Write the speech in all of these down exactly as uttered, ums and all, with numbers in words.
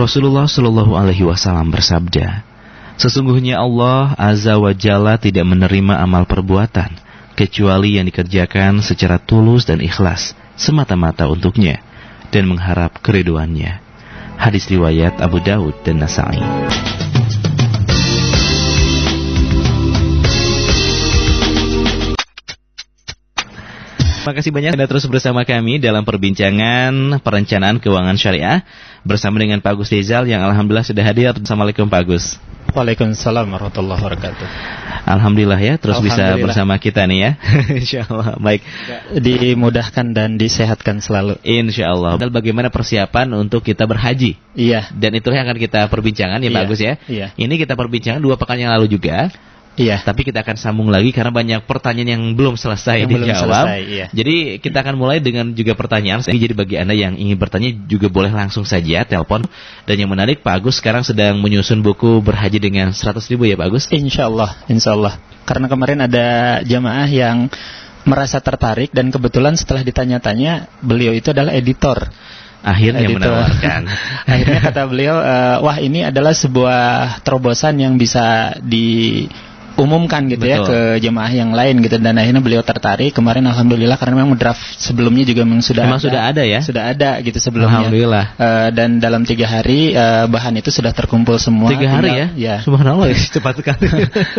Rasulullah Shallallahu Alaihi Wasallam bersabda, sesungguhnya Allah Azza Wajalla tidak menerima amal perbuatan kecuali yang dikerjakan secara tulus dan ikhlas semata-mata untuknya dan mengharap keriduannya. Hadis riwayat Abu Dawud dan Nasai. Terima kasih banyak Anda terus bersama kami dalam perbincangan perencanaan keuangan syariah bersama dengan Pak Gus Dezal yang alhamdulillah sudah hadir. Assalamualaikum Pak Gus. Waalaikumsalam warahmatullahi wabarakatuh. Alhamdulillah ya, terus alhamdulillah bisa bersama kita nih ya. Insyaallah. Baik. Dimudahkan dan disehatkan selalu. Insyaallah. Dan bagaimana persiapan untuk kita berhaji? Iya. Dan itulah yang akan kita perbincangan ya Pak Gus ya. Iya. Ini kita perbincangan dua pekan yang lalu juga. Iya. Tapi kita akan sambung lagi karena banyak pertanyaan yang belum selesai yang dijawab. Belum selesai, iya. Jadi kita akan mulai dengan juga pertanyaan. Jadi bagi Anda yang ingin bertanya juga boleh langsung saja telepon. Dan yang menarik Pak Agus sekarang sedang menyusun buku berhaji dengan seratus ribu ya Pak Agus. Insya Allah, insya Allah. Karena kemarin ada jamaah yang merasa tertarik dan kebetulan setelah ditanya-tanya beliau itu adalah editor. Akhirnya editor menawarkan. Akhirnya kata beliau, wah ini adalah sebuah terobosan yang bisa di umumkan gitu. Betul. Ya ke jemaah yang lain gitu, dan akhirnya beliau tertarik kemarin alhamdulillah karena memang draft sebelumnya juga memang sudah memang ada, sudah ada ya sudah ada gitu sebelumnya alhamdulillah uh, dan dalam tiga hari uh, bahan itu sudah terkumpul semua. Tiga hari tinggal, ya, ya. Subhanallah ya, cepat sekali.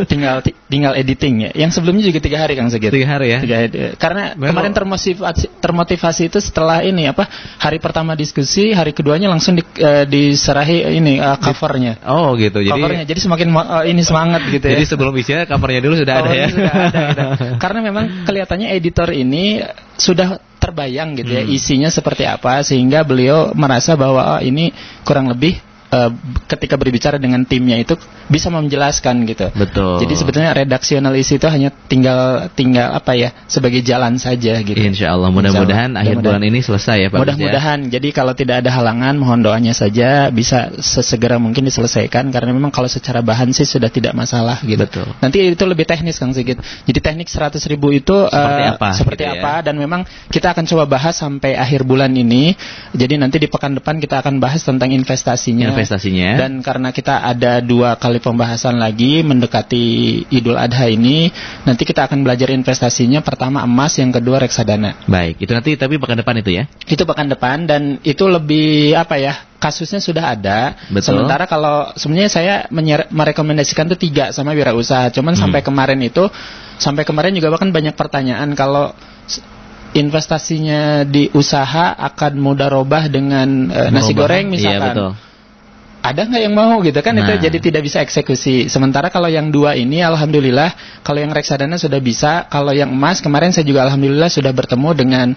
tinggal tinggal editing ya, yang sebelumnya juga tiga hari Kang Sigit. Tiga hari ya, tiga hari, karena memang kemarin termotivasi termotivasi itu setelah ini apa hari pertama diskusi, hari keduanya langsung di, uh, diserahi ini uh, covernya. Oh gitu, jadi covernya jadi semakin uh, ini semangat gitu ya. Jadi sebelum isi ya, covernya dulu sudah covernya ada ya. Sudah ada, gitu. Karena memang kelihatannya editor ini sudah terbayang gitu ya, hmm. isinya seperti apa, sehingga beliau merasa bahwa oh, ini kurang lebih uh, ketika berbicara dengan timnya itu bisa menjelaskan gitu. Betul. Jadi sebetulnya redaksional isi itu hanya tinggal tinggal apa ya, sebagai jalan saja gitu. Insya Allah mudah-mudahan akhir bulan ini selesai ya Pak. Mudah-mudahan. Ya? Jadi kalau tidak ada halangan, mohon doanya saja bisa sesegera mungkin diselesaikan karena memang kalau secara bahan sih sudah tidak masalah gitu. Betul. Nanti itu lebih teknis Kang Sigit. Jadi teknik seratus ribu itu seperti uh, apa? Seperti gitu apa ya? Dan memang kita akan coba bahas sampai akhir bulan ini. Jadi nanti di pekan depan kita akan bahas tentang investasinya. Investasinya. Dan karena kita ada dua kali pembahasan lagi mendekati Idul Adha ini, nanti kita akan belajar investasinya, pertama emas, yang kedua reksadana. Baik, itu nanti tapi pekan depan itu ya? Itu pekan depan dan itu lebih apa ya? Kasusnya sudah ada. Betul. Sementara kalau sebenarnya saya merekomendasikan itu tiga sama wirausaha. Cuman hmm. sampai kemarin itu sampai kemarin juga bahkan banyak pertanyaan kalau investasinya di usaha akan mudarobah dengan eh, nasi goreng misalkan. Iya, betul. Ada nggak yang mau gitu kan, nah. Itu jadi tidak bisa eksekusi. Sementara kalau yang dua ini alhamdulillah, kalau yang reksadana sudah bisa, kalau yang emas kemarin saya juga alhamdulillah sudah bertemu dengan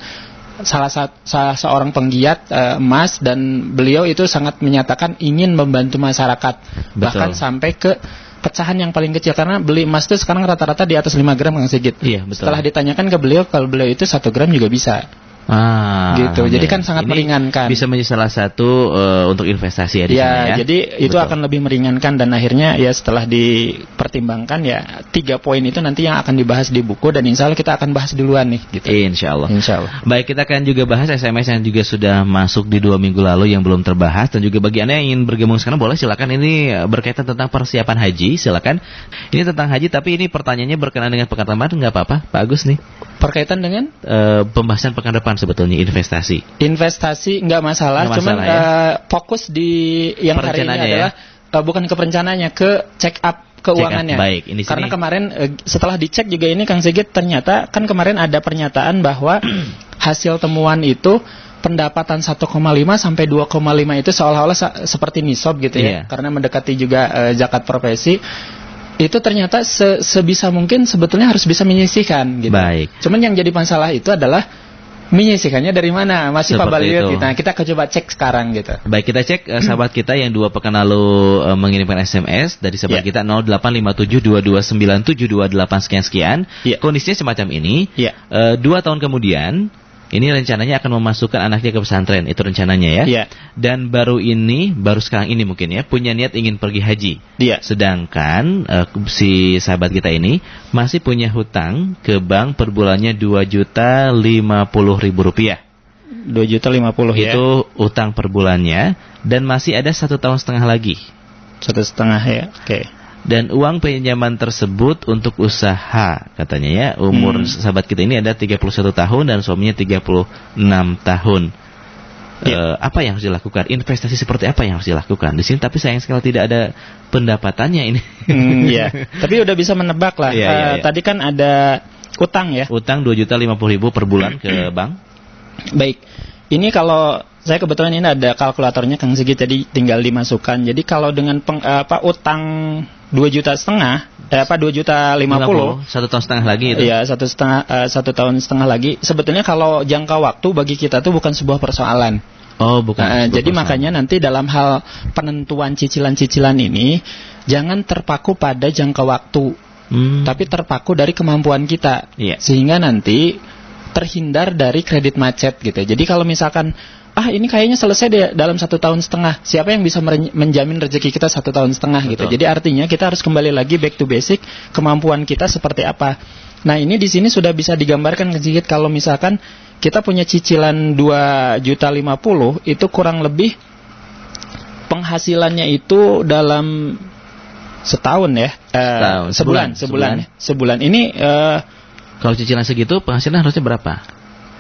salah, satu, salah seorang penggiat uh, emas dan beliau itu sangat menyatakan ingin membantu masyarakat. Betul. Bahkan sampai ke pecahan yang paling kecil karena beli emas itu sekarang rata-rata di atas lima gram Kang Sigit. Iya, betul. Setelah ditanyakan ke beliau kalau beliau itu satu gram juga bisa. Ah, gitu. Jadi ya, kan sangat ini meringankan. Bisa menjadi salah satu uh, untuk investasi ya di ya, sana ya. Jadi itu betul. Akan lebih meringankan dan akhirnya ya setelah dipertimbangkan ya tiga poin itu nanti yang akan dibahas di buku dan insya Allah kita akan bahas duluan nih. Gitu. Insya Allah. Insya Allah. Baik, kita akan juga bahas S M S yang juga sudah masuk di dua minggu lalu yang belum terbahas dan juga bagi Anda yang ingin bergabung sekarang boleh silakan, ini berkaitan tentang persiapan haji silakan. Ini tentang haji tapi ini pertanyaannya berkenaan dengan pekan depan nggak apa-apa Pak Agus nih. Berkaitan dengan uh, pembahasan pekan depan. Sebetulnya investasi investasi nggak masalah, masalah cuman ya? uh, fokus di yang hari ini adalah ya? uh, bukan ke perencanaannya, ke check up keuangannya. Check up, baik. Ini karena sini. Kemarin uh, setelah dicek juga ini Kang Sigit, ternyata kan kemarin ada pernyataan bahwa hasil temuan itu pendapatan satu koma lima sampai dua koma lima itu seolah-olah se seperti nisab gitu ya, yeah. Karena mendekati juga uh, zakat profesi. Itu ternyata se sebisa mungkin sebetulnya harus bisa menyisihkan gitu. Baik. Cuman yang jadi masalah itu adalah menyisihkannya dari mana? Masih Pak Balil kita. Kita akan coba cek sekarang gitu. Baik, kita cek uh, sahabat kita yang dua pekan lalu uh, mengirimkan S M S dari sahabat yeah. kita nol delapan lima tujuh dua dua sembilan tujuh dua delapan sekian sekian. Yeah. Kondisinya semacam ini. Yeah. Uh, dua tahun kemudian ini rencananya akan memasukkan anaknya ke pesantren, itu rencananya ya. Yeah. Dan baru ini, baru sekarang ini mungkin ya, punya niat ingin pergi haji. Yeah. Sedangkan uh, si sahabat kita ini masih punya hutang ke bank per bulannya dua juta lima puluh ribu rupiah. dua juta lima puluh yeah. Itu utang per bulannya dan masih ada satu tahun setengah lagi. Satu setengah ya. Oke. Okay. Dan uang pinjaman tersebut untuk usaha katanya ya. Umur hmm. sahabat kita ini ada tiga puluh satu tahun dan suaminya tiga puluh enam tahun. Yeah. E, apa yang harus dilakukan? Investasi seperti apa yang harus dilakukan? Di sini tapi sayang sekali tidak ada pendapatannya ini. Hmm, ya. Tapi udah bisa menebak lah. Yeah, uh, yeah, yeah. Tadi kan ada utang ya. Utang dua juta lima puluh ribu per bulan ke bank. Baik. Ini kalau saya kebetulan ini ada kalkulatornya Kang Sigit, jadi tinggal dimasukkan. Jadi kalau dengan peng, apa utang dua juta setengah, eh, apa dua juta lima puluh, satu tahun setengah lagi itu. Iya, satu setengah uh, satu tahun setengah lagi. Sebetulnya kalau jangka waktu bagi kita tuh bukan sebuah persoalan. Oh, bukan. Nah, sebuah jadi persoalan. Makanya nanti dalam hal penentuan cicilan-cicilan ini jangan terpaku pada jangka waktu, hmm. tapi terpaku dari kemampuan kita. Yeah. Sehingga nanti terhindar dari kredit macet gitu. Jadi kalau misalkan ah ini kayaknya selesai deh dalam satu tahun setengah. Siapa yang bisa menjamin rezeki kita satu tahun setengah Betul. Gitu. Jadi artinya kita harus kembali lagi back to basic, kemampuan kita seperti apa. Nah ini di sini sudah bisa digambarkan sedikit kalau misalkan kita punya cicilan dua juta lima puluh itu kurang lebih penghasilannya itu dalam setahun ya, setahun. Eh, sebulan, sebulan, sebulan, sebulan. Ini eh, kalau cicilan segitu penghasilan harusnya berapa?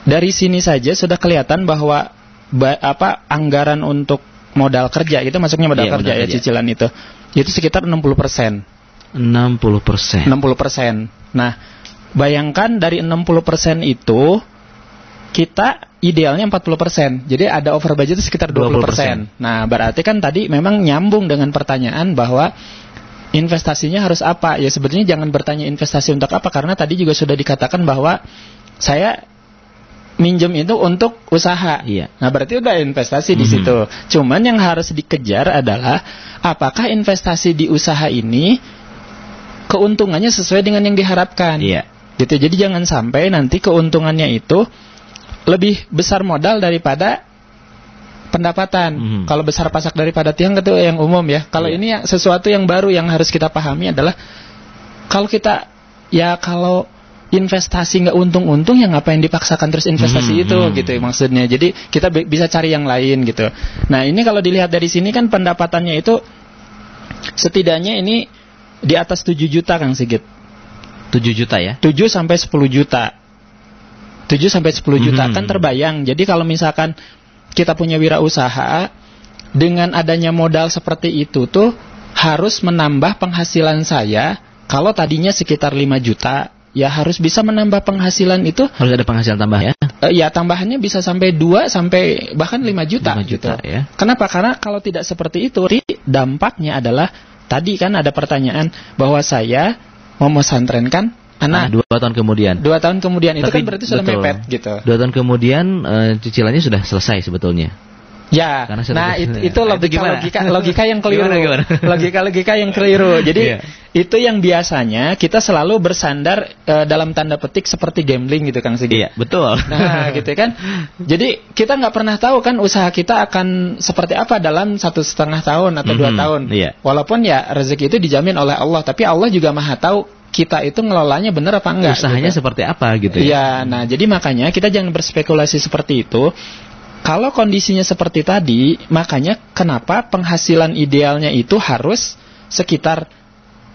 Dari sini saja sudah kelihatan bahwa Ba, apa anggaran untuk modal kerja itu masuknya modal yeah, kerja modal ya kerja. Cicilan itu itu sekitar enam puluh persen. enam puluh persen. enam puluh persen. Nah, bayangkan dari enam puluh persen itu kita idealnya empat puluh persen. Jadi ada over budget itu sekitar dua puluh persen. dua puluh persen. Nah, berarti kan tadi memang nyambung dengan pertanyaan bahwa investasinya harus apa? Ya sebenarnya jangan bertanya investasi untuk apa karena tadi juga sudah dikatakan bahwa saya minjem itu untuk usaha. Iya. Nah, berarti udah investasi mm-hmm. di situ. Cuman yang harus dikejar adalah apakah investasi di usaha ini keuntungannya sesuai dengan yang diharapkan. Iya. Gitu. Jadi jangan sampai nanti keuntungannya itu lebih besar modal daripada pendapatan. Mm-hmm. Kalau besar pasak daripada tiang itu yang umum ya. Kalau iya. ini sesuatu yang baru yang harus kita pahami adalah kalau kita ya kalau investasi nggak untung-untung ya ngapain dipaksakan terus investasi hmm, itu hmm. gitu maksudnya. Jadi kita b- bisa cari yang lain gitu. Nah ini kalau dilihat dari sini kan pendapatannya itu setidaknya ini di atas tujuh juta Kang Sigit. tujuh juta ya? tujuh sampai sepuluh juta. tujuh sampai sepuluh juta hmm. kan terbayang. Jadi kalau misalkan kita punya wirausaha dengan adanya modal seperti itu tuh harus menambah penghasilan saya kalau tadinya sekitar lima juta. Ya harus bisa menambah penghasilan itu. Harus ada penghasilan tambahan ya? Uh, ya tambahannya bisa sampai dua sampai bahkan lima juta. lima juta gitu. Ya. Kenapa? Karena kalau tidak seperti itu dampaknya adalah tadi kan ada pertanyaan bahwa saya mau mesantrenkan anak. Nah, dua tahun kemudian. Dua tahun kemudian itu Tapi, kan berarti sudah betul. mepet gitu. Dua tahun kemudian uh, cicilannya sudah selesai sebetulnya. Ya, nah itu, itu logika-logika yang keliru, logika-logika yang keliru. Jadi yeah. itu yang biasanya kita selalu bersandar uh, dalam tanda petik seperti gambling gitu Kang Sigit. Iya, yeah, betul. Nah gitu kan. Jadi kita nggak pernah tahu kan usaha kita akan seperti apa dalam satu setengah tahun atau mm-hmm. dua tahun. Yeah. Walaupun ya rezeki itu dijamin oleh Allah, tapi Allah juga maha tahu. Kita itu ngelolanya benar apa enggak? Usahanya gitu. Seperti apa gitu ya? Ya, nah jadi makanya kita jangan berspekulasi seperti itu. Kalau kondisinya seperti tadi, makanya kenapa penghasilan idealnya itu harus sekitar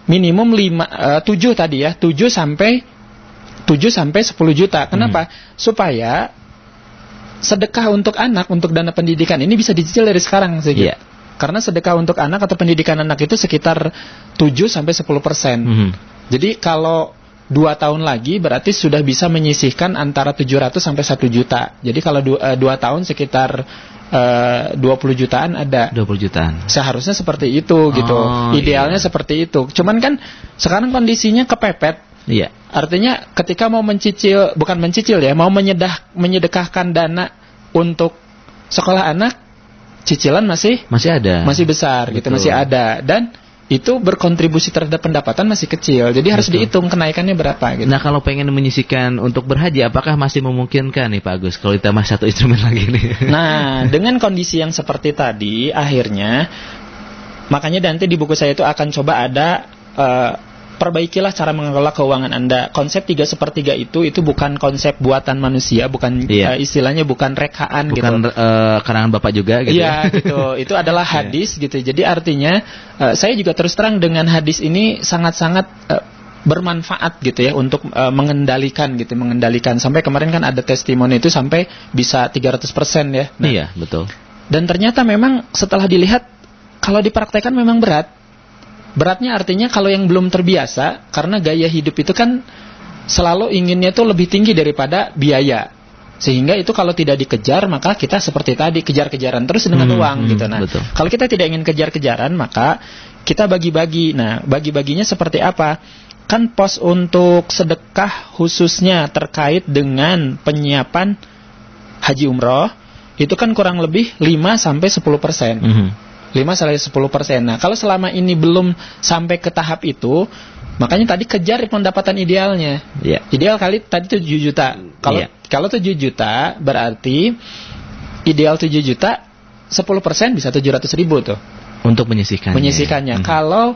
minimum lima, tujuh tadi ya, tujuh sampai sepuluh juta. Kenapa? Hmm. Supaya sedekah untuk anak, untuk dana pendidikan ini bisa dicicil dari sekarang saja. Yeah. Karena sedekah untuk anak atau pendidikan anak itu sekitar tujuh sampai sepuluh persen. Hmm. Jadi kalau dua tahun lagi berarti sudah bisa menyisihkan antara tujuh ratus sampai satu juta. Jadi kalau dua tahun sekitar uh, dua puluh jutaan ada. dua puluh jutaan. Seharusnya seperti itu gitu. Oh, Idealnya iya. seperti itu. Cuman kan sekarang kondisinya kepepet. Iya. Artinya ketika mau mencicil, bukan mencicil ya, mau menyedah, menyedekahkan dana untuk sekolah anak, cicilan masih masih ada. Masih besar Betul. Gitu, masih ada. Dan itu berkontribusi terhadap pendapatan masih kecil. Jadi harus Betul. Dihitung kenaikannya berapa gitu. Nah, kalau pengen menyisihkan untuk berhaji apakah masih memungkinkan nih Pak Agus kalau ditambah satu instrumen lagi nih? Nah, dengan kondisi yang seperti tadi akhirnya makanya nanti di buku saya itu akan coba ada uh, perbaikilah cara mengelola keuangan Anda. Konsep tiga sepertiga itu itu bukan konsep buatan manusia, bukan yeah. uh, istilahnya bukan rekaan bukan, gitu. Bukan uh, karangan Bapak juga gitu. Iya, yeah, gitu. Itu adalah hadis yeah. gitu. Jadi artinya uh, saya juga terus terang dengan hadis ini sangat-sangat uh, bermanfaat gitu ya untuk uh, mengendalikan gitu, mengendalikan. Sampai kemarin kan ada testimoni itu sampai bisa tiga ratus persen ya. Nah, iya, betul. Dan ternyata memang setelah dilihat kalau dipraktekkan memang berat. Beratnya artinya kalau yang belum terbiasa, karena gaya hidup itu kan selalu inginnya itu lebih tinggi daripada biaya. Sehingga itu kalau tidak dikejar, maka kita seperti tadi, kejar-kejaran terus dengan hmm, uang hmm, gitu. Nah, betul. Kalau kita tidak ingin kejar-kejaran, maka kita bagi-bagi. Nah, bagi-baginya seperti apa? Kan pos untuk sedekah khususnya terkait dengan penyiapan haji umroh, itu kan kurang lebih lima sampai sepuluh persen. Hmm. lima sampai sepuluh persen. Nah, kalau selama ini belum sampai ke tahap itu, makanya tadi kejar pendapatan idealnya. Yeah. Ideal kali tadi tujuh juta. Kalau yeah. kalau tujuh juta berarti ideal tujuh juta sepuluh persen bisa tujuh ratus ribu tuh. Untuk menyisihkannya. Menyisihkannya. Mm-hmm. Kalau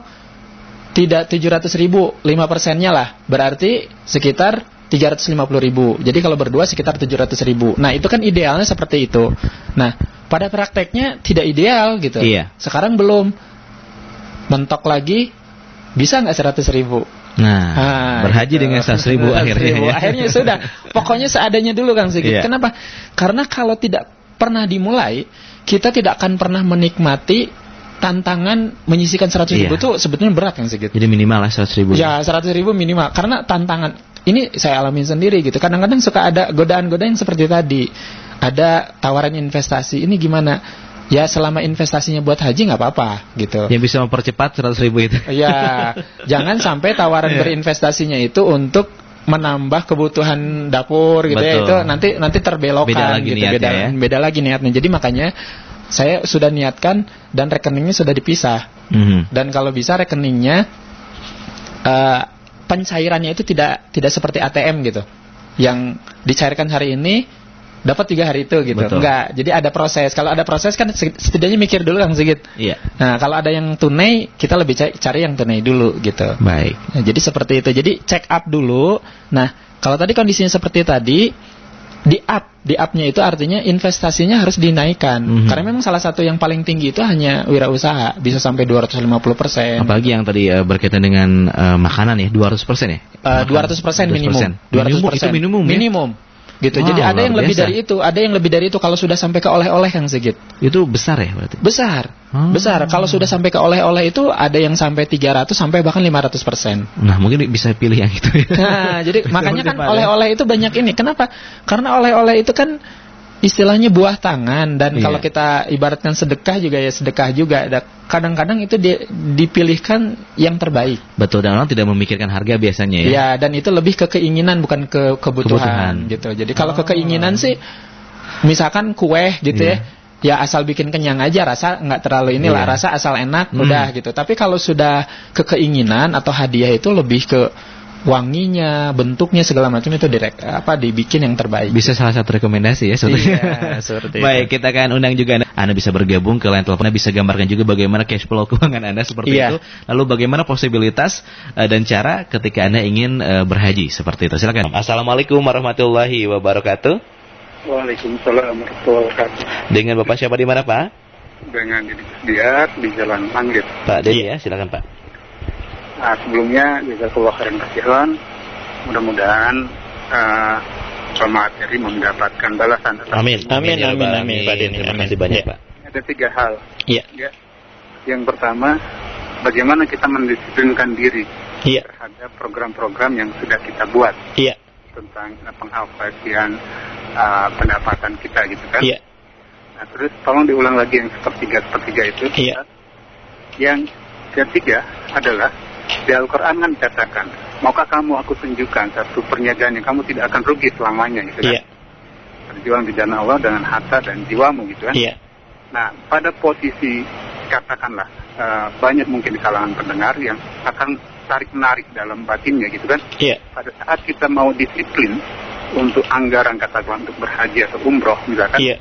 tidak tujuh ratus ribu, lima persennya lah. Berarti sekitar tiga ratus lima puluh ribu. Jadi kalau berdua sekitar tujuh ratus ribu. Nah, itu kan idealnya seperti itu. Nah, pada prakteknya tidak ideal gitu. Iya. Sekarang belum. Mentok lagi, bisa nggak seratus ribu? Nah, nah berhaji gitu. Dengan seratus ribu akhirnya. Ya. Akhirnya sudah. Pokoknya seadanya dulu Kang Sigit. Iya. Kenapa? Karena kalau tidak pernah dimulai, kita tidak akan pernah menikmati tantangan menyisihkan seratus ribu itu iya. sebetulnya berat Kang Sigit. Jadi minimal lah seratus ribu. Ya, seratus ribu minimal. Karena tantangan. Ini saya alamin sendiri gitu. Kadang-kadang suka ada godaan-godaan seperti tadi. Ada tawaran investasi. Ini gimana? Ya selama investasinya buat haji nggak apa-apa gitu. Yang bisa mempercepat seratus ribu itu. Ya, jangan sampai tawaran berinvestasinya itu untuk menambah kebutuhan dapur gitu. Betul. Ya. Itu nanti nanti terbelokan. Beda lagi gitu. Beda, ya. beda lagi niatnya. Jadi makanya saya sudah niatkan dan rekeningnya sudah dipisah. Mm-hmm. Dan kalau bisa rekeningnya. Uh, pencairannya itu tidak tidak seperti A T M gitu, yang dicairkan hari ini dapat tiga hari itu gitu. Betul. Enggak, jadi ada proses. Kalau ada proses kan setidaknya mikir dulu Kang Sigit. Iya. Nah kalau ada yang tunai kita lebih cari yang tunai dulu gitu. Baik. Nah, jadi seperti itu. Jadi check up dulu. Nah kalau tadi kondisinya seperti tadi di up, di upnya itu artinya investasinya harus dinaikkan. Mm-hmm. Karena memang salah satu yang paling tinggi itu hanya wirausaha, bisa sampai dua ratus lima puluh persen. Apalagi yang tadi uh, berkaitan dengan uh, makanan ya, dua ratus persen ya. Uh, dua ratus persen minimum. dua ratus persen. Itu minimum. Minimum. Ya? Gitu. Wow, jadi ada yang lebih biasa. Dari itu, ada yang lebih dari itu kalau sudah sampai ke oleh-oleh yang sedikit. Itu besar ya berarti? Besar. Hmm. Besar. Kalau sudah sampai ke oleh-oleh itu ada yang sampai tiga ratus sampai bahkan lima ratus persen. Nah, mungkin bisa pilih yang itu ya. Nah, jadi makanya kan oleh-oleh itu banyak ini. Kenapa? Karena oleh-oleh itu kan istilahnya buah tangan dan yeah. kalau kita ibaratkan sedekah juga ya sedekah juga. Kadang-kadang itu di, dipilihkan yang terbaik. Betul, dan orang tidak memikirkan harga biasanya ya. Ya, dan itu lebih ke keinginan bukan ke kebutuhan, kebutuhan. gitu. Jadi kalau oh. ke keinginan sih, misalkan kue gitu yeah. ya, ya asal bikin kenyang aja, rasa nggak terlalu inilah, yeah. rasa asal enak hmm. udah gitu. Tapi kalau sudah ke keinginan atau hadiah itu lebih ke wanginya, bentuknya segala macam itu direk, apa dibikin yang terbaik. Bisa salah satu rekomendasi ya. Iya, seperti itu. Baik, kita akan undang juga Anda. Anda bisa bergabung ke line teleponnya, bisa gambarkan juga bagaimana cash flow keuangan Anda seperti iya. itu. Lalu bagaimana posibilitas uh, dan cara ketika Anda ingin uh, berhaji seperti itu. Silakan. Assalamualaikum warahmatullahi wabarakatuh. Waalaikumsalam warahmatullahi wabarakatuh. Dengan Bapak siapa di mana, Pak? Dengan Deni di Jalan Anggit. Pak Deni ya, silakan Pak. Nah, sebelumnya juga keluaran kasihan, mudah-mudahan uh, sama materi mendapatkan balasan. Amin, amin, amin, amin. Pak Deni, terima kasih banyak Pak. Ada tiga hal. Iya. Ya. Yang pertama, bagaimana kita mendisiplinkan diri ya. terhadap program-program yang sudah kita buat ya. tentang pengalokasian uh, pendapatan kita gitu kan. Iya. Nah, terus tolong diulang lagi yang sepertiga sepertiga itu. Iya. Yang ketiga adalah di Al-Quran kan dikatakan, maukah kamu aku tunjukkan satu perniagaan yang kamu tidak akan rugi selamanya gitu kan? Yeah. Berjuang di jalan Allah dengan harta dan jiwamu gitu kan? Yeah. Nah pada posisi katakanlah uh, banyak mungkin di kalangan pendengar yang akan tarik menarik dalam batinnya gitu kan? Yeah. Pada saat kita mau disiplin untuk anggaran katakan untuk berhaji atau umroh misalkan, yeah.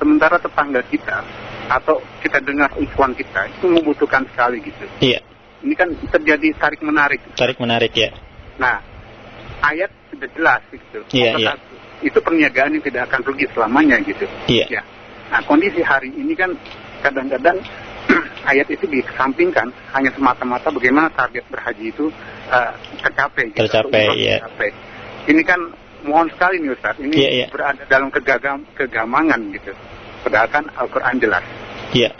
sementara tetangga kita atau kita dengar ikhwan kita itu membutuhkan sekali gitu. Yeah. ini kan terjadi tarik menarik. Tarik menarik ya. Nah, ayat sudah jelas gitu. Iya, iya. Itu perniagaan yang tidak akan rugi selamanya gitu. Iya. Ya. Nah, kondisi hari ini kan kadang-kadang ayat itu dikesampingkan hanya semata-mata bagaimana target berhaji itu uh, tercapai. Gitu. Tercapai, iya. Tercapai. Ini kan mohon sekali nih Ustaz, ini yeah, yeah. berada dalam kegagam, kegamangan gitu. Padahal kan Al-Quran jelas. Iya.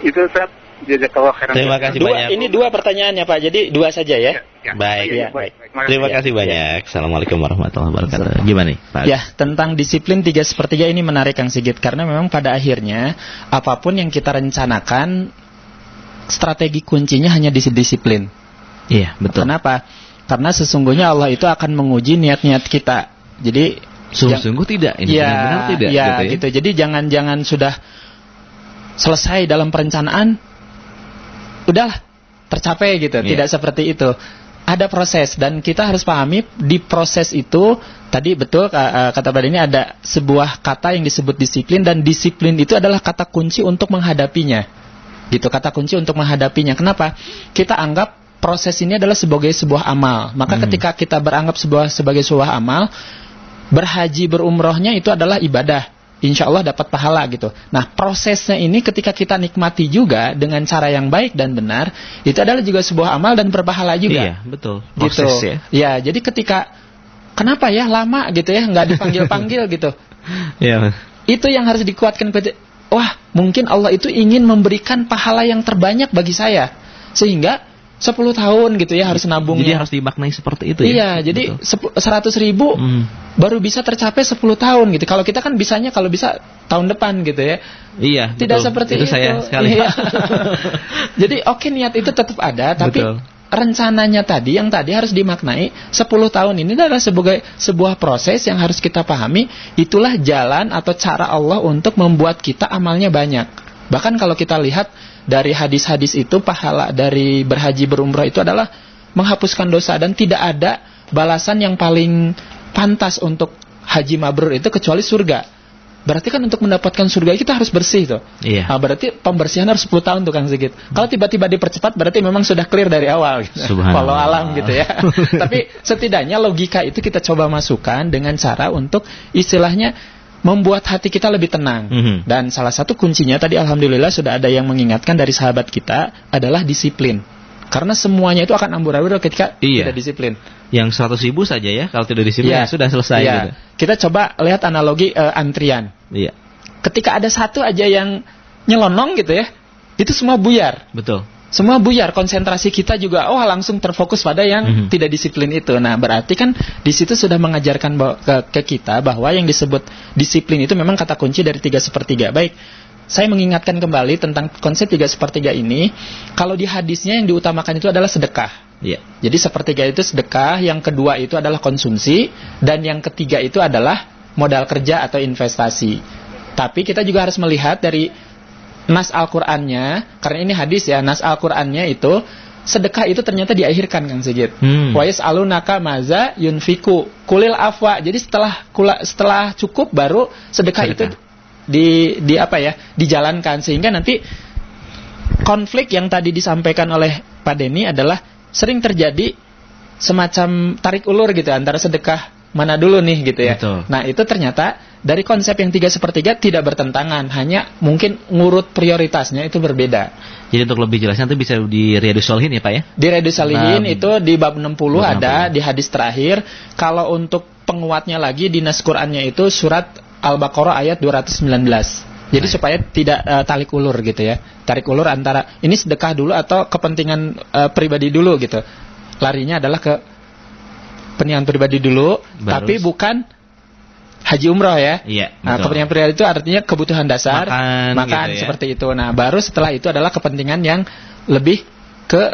Yeah. Itu Ustaz, jazakallah khairan. Terima kasih dua, banyak. Ini dua pertanyaannya Pak, jadi dua saja ya. Yeah, yeah. Baik, yeah, ya, baik. baik. Terima, Terima kasih banyak. Ya. Assalamualaikum warahmatullahi wabarakatuh. Gimana nih Pak? Ya, tentang disiplin tiga sepertiga ini menarik Kang Sigit. Karena memang pada akhirnya, apapun yang kita rencanakan, strategi kuncinya hanya disiplin. Iya, yeah, betul. Kenapa? Karena sesungguhnya Allah itu akan menguji niat-niat kita. Jadi sungguh-sungguh tidak ini ya, benar tidak ya, gitu, ya? Gitu. Jadi jangan-jangan sudah selesai dalam perencanaan udah tercapai gitu. Tidak ya. Seperti itu. Ada proses dan kita harus pahami di proses itu tadi betul kata Pak Deni ada sebuah kata yang disebut disiplin dan disiplin itu adalah kata kunci untuk menghadapinya. Gitu, kata kunci untuk menghadapinya. Kenapa? Kita anggap proses ini adalah sebagai sebuah amal. Maka hmm. ketika kita beranggap sebuah, sebagai sebuah amal, berhaji berumrohnya itu adalah ibadah. Insya Allah dapat pahala gitu. Nah prosesnya ini ketika kita nikmati juga dengan cara yang baik dan benar, itu adalah juga sebuah amal dan berpahala juga. Iya betul. Proses gitu. Ya. Ya jadi ketika kenapa ya lama gitu ya nggak dipanggil-panggil gitu. Iya. Itu yang harus dikuatkan. Wah mungkin Allah itu ingin memberikan pahala yang terbanyak bagi saya sehingga sepuluh tahun gitu ya harus nabungnya. Jadi harus dimaknai seperti itu ya. Iya, jadi seratus ribu hmm. baru bisa tercapai sepuluh tahun gitu. Kalau kita kan bisanya kalau bisa tahun depan gitu ya. Iya. Tidak betul. Seperti itu. Itu saya sekali. Iya. Jadi oke okay, niat itu tetap ada tapi betul. Rencananya tadi yang tadi harus dimaknai sepuluh tahun ini adalah sebagai sebuah proses yang harus kita pahami, itulah jalan atau cara Allah untuk membuat kita amalnya banyak. Bahkan kalau kita lihat dari hadis-hadis itu pahala dari berhaji berumrah itu adalah menghapuskan dosa dan tidak ada balasan yang paling pantas untuk haji mabrur itu kecuali surga. Berarti kan untuk mendapatkan surga kita harus bersih tuh. Iya. Nah, berarti pembersihan harus sepuluh tahun tuh Kang Sigit. Kalau tiba-tiba dipercepat berarti memang sudah clear dari awal. Gitu. Subhanallah. Walau alam gitu ya. Tapi setidaknya logika itu kita coba masukkan dengan cara untuk istilahnya membuat hati kita lebih tenang. Mm-hmm. Dan salah satu kuncinya tadi alhamdulillah sudah ada yang mengingatkan dari sahabat kita adalah disiplin. Karena semuanya itu akan amburadul ketika iya. tidak disiplin. Yang seratus ribu saja ya kalau tidak disiplin yeah. ya sudah selesai yeah. gitu. Kita coba lihat analogi uh, antrian. Iya. Yeah. Ketika ada satu aja yang nyelonong gitu ya, itu semua buyar. Betul. Semua buyar, konsentrasi kita juga oh langsung terfokus pada yang mm-hmm. tidak disiplin itu. Nah, berarti kan di situ sudah mengajarkan ke, ke kita bahwa yang disebut disiplin itu memang kata kunci dari tiga sepertiga. Baik, saya mengingatkan kembali tentang konsep tiga sepertiga ini. Kalau di hadisnya yang diutamakan itu adalah sedekah. Yeah. Jadi sepertiga itu sedekah, yang kedua itu adalah konsumsi, dan yang ketiga itu adalah modal kerja atau investasi. Tapi kita juga harus melihat dari nas Al-Qur'annya, karena ini hadis ya, nas Al-Qur'annya itu sedekah itu ternyata diakhirkan Kang Sigit. Hmm. Wa yas'alunaka maza yunfiku kulil afwa. Jadi setelah kula, setelah cukup baru sedekah, sedekah. itu di di apa ya, dijalankan sehingga nanti konflik yang tadi disampaikan oleh Pak Deni adalah sering terjadi semacam tarik ulur gitu antara sedekah mana dulu nih gitu ya. Betul. Nah itu ternyata dari konsep yang tiga sepertiga tidak bertentangan, hanya mungkin ngurut prioritasnya itu berbeda. Jadi untuk lebih jelasnya itu bisa di Riyadhus Shalihin ya Pak ya? Di Riyadhus Shalihin um, itu di bab enam puluh ada enam puluh. Di hadis terakhir. Kalau untuk penguatnya lagi di nas Qur'annya itu surat Al-Baqarah ayat dua ratus sembilan belas. Jadi nah. supaya tidak uh, tarik ulur gitu ya. Tarik ulur antara ini sedekah dulu atau kepentingan uh, pribadi dulu gitu. Larinya adalah ke kepentingan pribadi dulu, Barus. Tapi bukan haji umroh ya. Iya, nah, kepentingan pribadi itu artinya kebutuhan dasar, makan, makan gitu, seperti ya. Itu. Nah, baru setelah itu adalah kepentingan yang lebih ke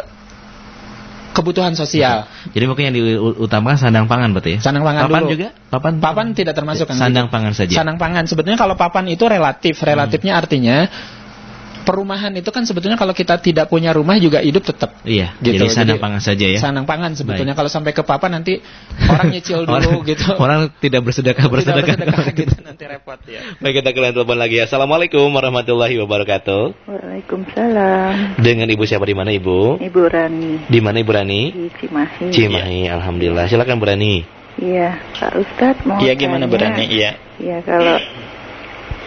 kebutuhan sosial. Betul. Jadi mungkin yang diutamakan sandang pangan berarti ya. Sandang pangan papan dulu. Juga? Papan juga? Papan tidak termasuk. Sandang pangan saja. Sandang pangan. Sebetulnya kalau papan itu relatif. Relatifnya hmm. artinya perumahan itu kan sebetulnya kalau kita tidak punya rumah juga hidup tetap. Iya. Gitu. Jadi sanang pangan saja ya. Sanang pangan sebetulnya. Baik. Kalau sampai ke papa nanti orang nyicil dulu orang, gitu. Orang tidak bersedekah bersedekah. Tidak bersedekah gitu nanti repot ya. Baik, kita kalian telepon lagi. Assalamualaikum warahmatullahi wabarakatuh. Waalaikumsalam. Dengan Ibu siapa di mana Ibu? Ibu Rani. Di mana Ibu Rani? Di Cimahi. Cimahi. Ya. Alhamdulillah. Silakan Bu Rani. Iya, Pak Ustadz mau. Iya gimana Bu Rani? Iya. Iya kalau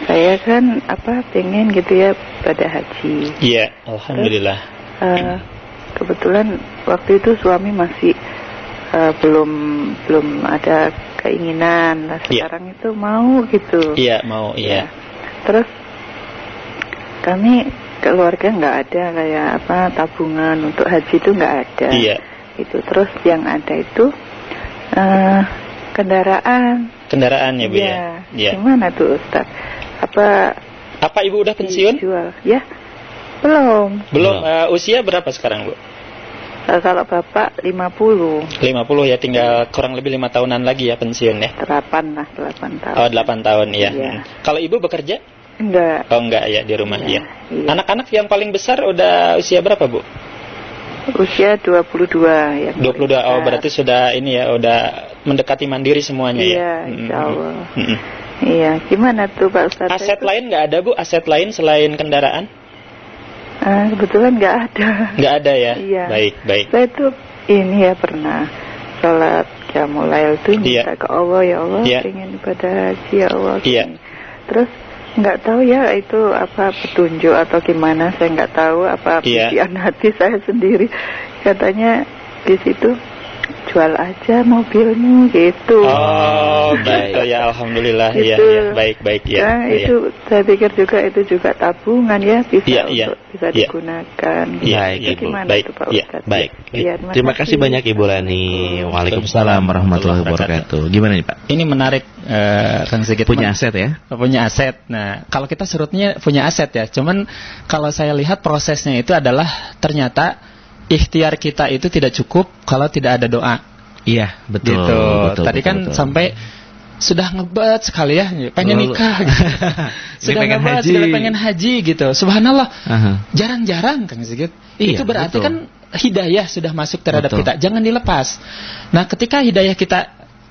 saya kan apa pengen gitu ya pada haji. Iya, alhamdulillah. Terus, uh, kebetulan waktu itu suami masih uh, belum belum ada keinginan. Nah, sekarang yeah. itu mau gitu. Iya yeah, mau. Iya. Yeah. Terus kami keluarga nggak ada kayak apa tabungan untuk haji itu nggak ada. Iya. Yeah. Itu terus yang ada itu uh, kendaraan. Kendaraan ya Bu ya. Iya. Gimana tuh Ustaz? Apa apa Ibu udah pensiun? Dijual. Ya. Belum. Belum. Uh, usia berapa sekarang, Bu? Uh, kalau Bapak lima puluh. lima puluh ya, tinggal kurang lebih lima tahunan lagi ya pensiun ya. delapan lah, delapan tahun. Oh, delapan tahun ya. Ya. Kalau Ibu bekerja? Enggak. Oh, enggak ya, di rumah ya. Anak-anak ya. Yang paling besar udah usia berapa, Bu? Usia dua puluh dua ya. dua puluh dua. Oh, berarti sudah ini ya, udah mendekati mandiri semuanya ya. Iya, insyaallah. Mm-hmm. Iya, gimana tuh Pak Ustaz? Aset itu? Lain nggak ada Bu? Aset lain selain kendaraan? Uh, kebetulan nggak ada. Nggak ada ya? Iya. Baik, baik. Saya tuh ini ya pernah sholat jamul lail tuh minta yeah. ke Allah, ya Allah yeah. ingin ibadah haji ya Allah. Iya. Yeah. Terus nggak tahu ya itu apa petunjuk atau gimana, saya nggak tahu apa pikiran yeah. hati saya sendiri, katanya di situ jual aja mobilmu gitu. Oh baik. Oh, ya alhamdulillah gitu. Ya, ya baik baik ya. Nah, ya itu saya pikir juga itu juga tabungan ya bisa ya, ya. Untuk bisa ya. Digunakan ya, gitu. Baik, Ibu. Baik, itu, Pak ya, baik. Ya, terima, terima kasih banyak Ibu Lani. Waalaikumsalam warahmatullahi wabarakatuh. Gimana nih Pak? Ini menarik. Uh, Kang Sigit punya aset ya? Punya aset. Nah, kalau kita surutnya punya aset ya. Cuman kalau saya lihat prosesnya itu adalah ternyata ikhtiar kita itu tidak cukup kalau tidak ada doa. Iya, betul. Gitu. Betul Tadi betul, kan betul. Sampai sudah ngebat sekali ya, pengen Lalu. nikah. Gitu. sudah pengen ngebat, haji. sudah pengen haji gitu. Subhanallah. Uh-huh. Jarang-jarang Kang Sigit. Iya, itu berarti betul. Kan hidayah sudah masuk terhadap betul. Kita. Jangan dilepas. Nah, ketika hidayah kita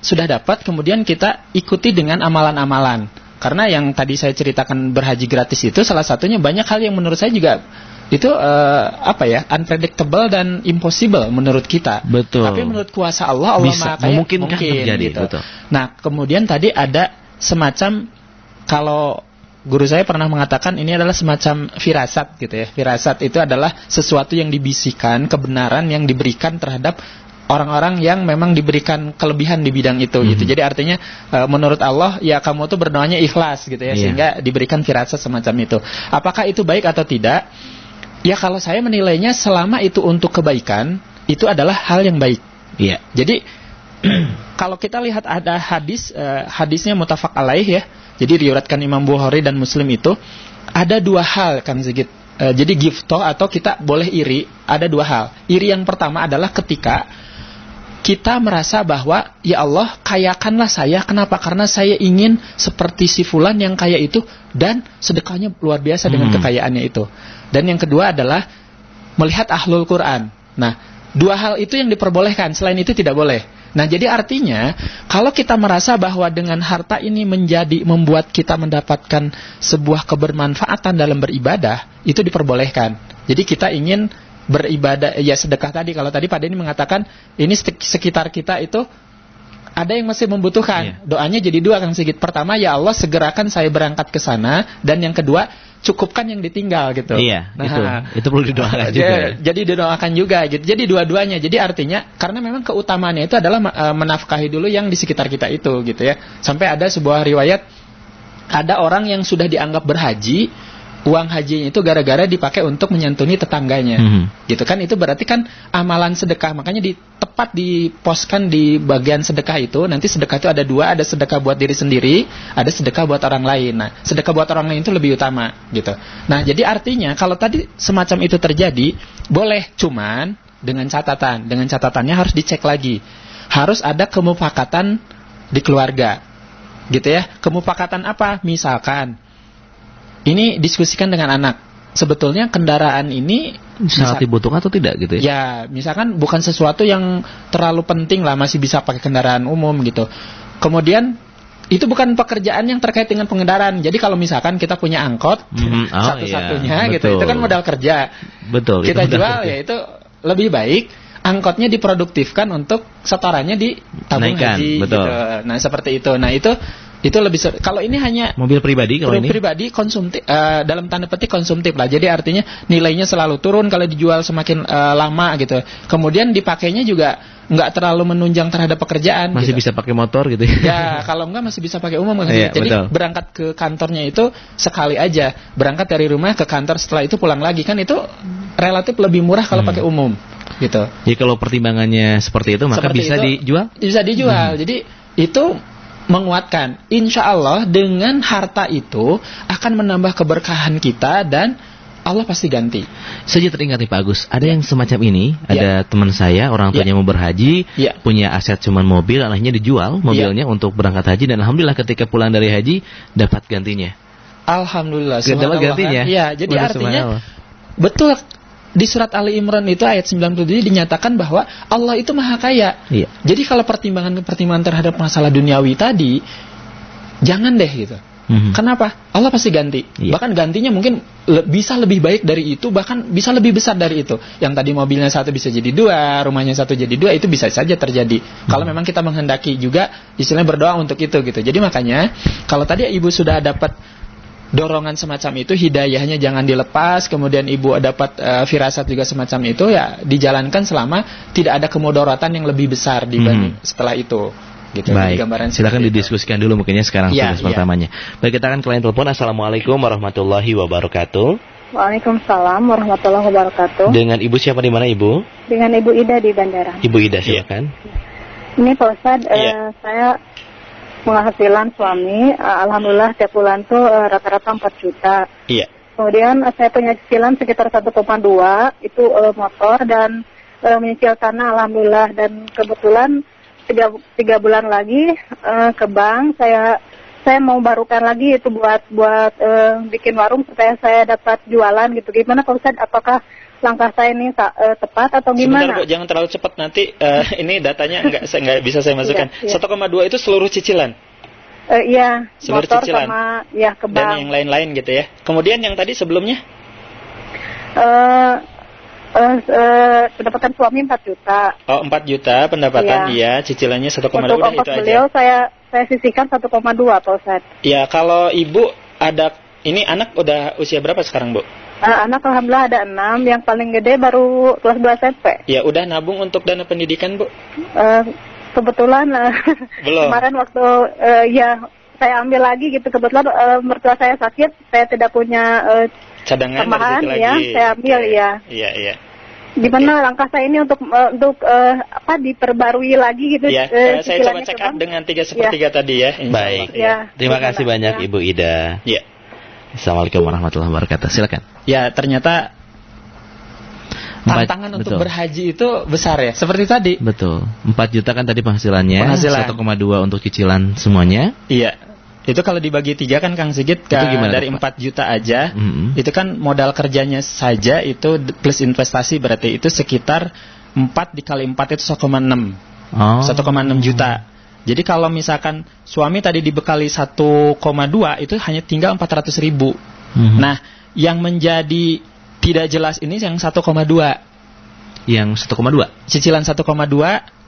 sudah dapat, kemudian kita ikuti dengan amalan-amalan. Karena yang tadi saya ceritakan berhaji gratis itu salah satunya banyak hal yang menurut saya juga itu uh, apa ya, unpredictable dan impossible menurut kita. Betul. Tapi menurut kuasa Allah, Allah Maha Kaya mungkin terjadi. Gitu. Betul. Nah, kemudian tadi ada semacam, kalau guru saya pernah mengatakan ini adalah semacam firasat gitu ya. Firasat itu adalah sesuatu yang dibisikkan, kebenaran yang diberikan terhadap orang-orang yang memang diberikan kelebihan di bidang itu, mm-hmm. gitu. Jadi artinya uh, menurut Allah ya kamu tuh berdoanya ikhlas gitu ya, yeah. sehingga diberikan firasat semacam itu. Apakah itu baik atau tidak? Ya kalau saya menilainya selama itu untuk kebaikan, itu adalah hal yang baik. Yeah. Jadi kalau kita lihat ada hadis, uh, hadisnya muttafaq alaih ya. Jadi diriwayatkan Imam Bukhari dan Muslim itu ada dua hal Kang Sigit. Uh, jadi gifto atau kita boleh iri, ada dua hal. Iri yang pertama adalah ketika kita merasa bahwa, ya Allah, kayakanlah saya. Kenapa? Karena saya ingin seperti si fulan yang kaya itu, dan sedekahnya luar biasa dengan hmm. kekayaannya itu. Dan yang kedua adalah melihat ahlul Quran. Nah, dua hal itu yang diperbolehkan, selain itu tidak boleh. Nah, jadi artinya, kalau kita merasa bahwa dengan harta ini menjadi membuat kita mendapatkan sebuah kebermanfaatan dalam beribadah, itu diperbolehkan. Jadi kita ingin beribadah ya sedekah tadi. Kalau tadi Pak Deni mengatakan ini sekitar kita itu ada yang masih membutuhkan, yeah. doanya jadi dua Kang Sigit. Pertama, ya Allah segerakan saya berangkat ke sana, dan yang kedua cukupkan yang ditinggal gitu. Iya, nah, itu itu perlu didoakan juga. Ya, jadi didoakan juga gitu. Jadi dua-duanya. Jadi artinya karena memang keutamaannya itu adalah menafkahi dulu yang di sekitar kita itu gitu ya. Sampai ada sebuah riwayat ada orang yang sudah dianggap berhaji, uang hajinya itu gara-gara dipakai untuk menyantuni tetangganya, mm-hmm. gitu kan? Itu berarti kan amalan sedekah. Makanya di, tepat diposkan di bagian sedekah itu. Nanti sedekah itu ada dua, ada sedekah buat diri sendiri, ada sedekah buat orang lain. Nah, sedekah buat orang lain itu lebih utama, gitu. Nah, jadi artinya kalau tadi semacam itu terjadi, boleh, cuman dengan catatan, dengan catatannya harus dicek lagi, harus ada kemufakatan di keluarga, gitu ya. Kemufakatan apa? Misalkan ini diskusikan dengan anak. sebetulnya kendaraan ini sangat dibutuhkan atau tidak gitu ya? Ya, misalkan bukan sesuatu yang terlalu penting lah, masih bisa pakai kendaraan umum gitu. Kemudian itu bukan pekerjaan yang terkait dengan pengendaraan. Jadi kalau misalkan kita punya angkot mm, oh, satu-satunya iya, gitu, itu kan modal kerja. Betul. Kita itu jual ya, itu lebih baik angkotnya diproduktifkan untuk setorannya di tabung Naikan, haji. Betul. Gitu. Nah seperti itu. Nah itu itu lebih ser- kalau ini hanya mobil pribadi, kalau mobil ini pribadi konsumtif, uh, dalam tanda petik konsumtif lah. Jadi artinya nilainya selalu turun kalau dijual semakin uh, lama gitu. Kemudian dipakainya juga nggak terlalu menunjang terhadap pekerjaan, masih gitu. Bisa pakai motor gitu ya. Ya kalau nggak masih bisa pakai umum kan. Iya, jadi betul. Berangkat ke kantornya itu sekali aja, berangkat dari rumah ke kantor, setelah itu pulang lagi, kan itu relatif lebih murah kalau hmm. pakai umum gitu. Jadi kalau pertimbangannya seperti itu maka seperti bisa itu, dijual bisa dijual hmm. Jadi itu menguatkan, insya Allah dengan harta itu akan menambah keberkahan kita dan Allah pasti ganti. Saya teringat nih Pak Agus, ada yang semacam ini, ada ya. Teman saya, orang tuanya ya. mau berhaji, ya. punya aset cuman mobil, akhirnya dijual mobilnya ya. untuk berangkat haji, dan alhamdulillah ketika pulang dari haji dapat gantinya. Alhamdulillah. Dapat gantinya. Iya, jadi Udah artinya betul di surat Ali Imran itu ayat sembilan puluh tujuh dinyatakan bahwa Allah itu maha kaya. Ya. Jadi kalau pertimbangan-pertimbangan terhadap masalah duniawi tadi, jangan deh gitu. Mm-hmm. Kenapa? Allah pasti ganti. Yeah. Bahkan gantinya mungkin le- bisa lebih baik dari itu, bahkan bisa lebih besar dari itu. Yang tadi mobilnya satu bisa jadi dua, rumahnya satu jadi dua, itu bisa saja terjadi. Mm-hmm. Kalau memang kita menghendaki juga, istilahnya berdoa untuk itu gitu. Jadi makanya kalau tadi ibu sudah dapat dorongan semacam itu, hidayahnya jangan dilepas. Kemudian ibu dapat uh, firasat juga semacam itu, ya dijalankan selama tidak ada kemudaratan yang lebih besar dibanding mm-hmm. setelah itu. Gitu. Baik, silakan didiskusikan itu. Dulu mungkinnya sekarang ya, tugas ya. pertamanya. Baik, kita akan klien telepon. Assalamualaikum warahmatullahi wabarakatuh. Waalaikumsalam warahmatullahi wabarakatuh. Dengan ibu siapa di mana ibu? Dengan Ibu Ida di bandara. Ibu Ida silakan. Ya. Ini Pak Ustadz, ya. eh, saya penghasilan suami, eh, alhamdulillah tiap bulan tuh eh, rata-rata empat juta. Iya. Kemudian eh, saya punya cicilan sekitar satu koma dua itu eh, motor dan eh, menyicil tanah alhamdulillah, dan kebetulan tiga tiga bulan lagi uh, ke bank saya saya mau barukan lagi itu buat buat uh, bikin warung supaya saya dapat jualan gitu. Gimana Pak Ustadz, apakah langkah saya ini uh, tepat atau gimana? Sebentar Bu, jangan terlalu cepat nanti uh, ini datanya nggak saya nggak bisa saya masukkan. satu koma dua itu seluruh cicilan. Uh, iya, seluruh motor cicilan. Sama ya ke bank. Dan yang lain-lain gitu ya. Kemudian yang tadi sebelumnya? Uh, Uh, uh, pendapatan suami empat juta. Oh, empat juta pendapatan, iya, iya cicilannya satu koma dua itu aja. Untuk beliau saya, saya sisihkan satu koma dua Pak Ustadz. Iya, kalau ibu ada, ini anak udah usia berapa sekarang Bu? Uh, anak alhamdulillah ada enam, yang paling gede baru kelas dua S M P. Ya, udah nabung untuk dana pendidikan Bu? Uh, kebetulan uh, belum. Kemarin waktu, uh, ya saya ambil lagi gitu, kebetulan uh, mertua saya sakit, saya tidak punya... Uh, cadangan tambahan ya lagi. Saya ambil ya. Iya iya. Gimana okay. langkah saya ini untuk uh, untuk uh, apa diperbarui lagi gitu? Ya. Uh, saya coba cek up dengan tiga sepertiga ya. Tadi ya. Baik. Ya. Terima ya. kasih banyak ya. Ibu Ida. Iya. Assalamualaikum warahmatullahi wabarakatuh. Silakan. Ya ternyata tantangan empat, untuk betul. Berhaji itu besar ya. Seperti tadi. Betul. empat juta kan tadi penghasilannya. Penghasilan. satu koma dua untuk cicilan semuanya. Iya. Itu kalau dibagi tiga kan Kang Sigit kan, dari Pak? empat juta aja mm-hmm. Itu kan modal kerjanya saja itu plus investasi, berarti itu sekitar empat dikali empat itu satu koma enam oh. satu koma enam juta. Jadi kalau misalkan suami tadi dibekali satu koma dua itu hanya tinggal empat ratus ribu mm-hmm. Nah yang menjadi tidak jelas ini yang satu koma dua. Yang satu koma dua? Cicilan satu koma dua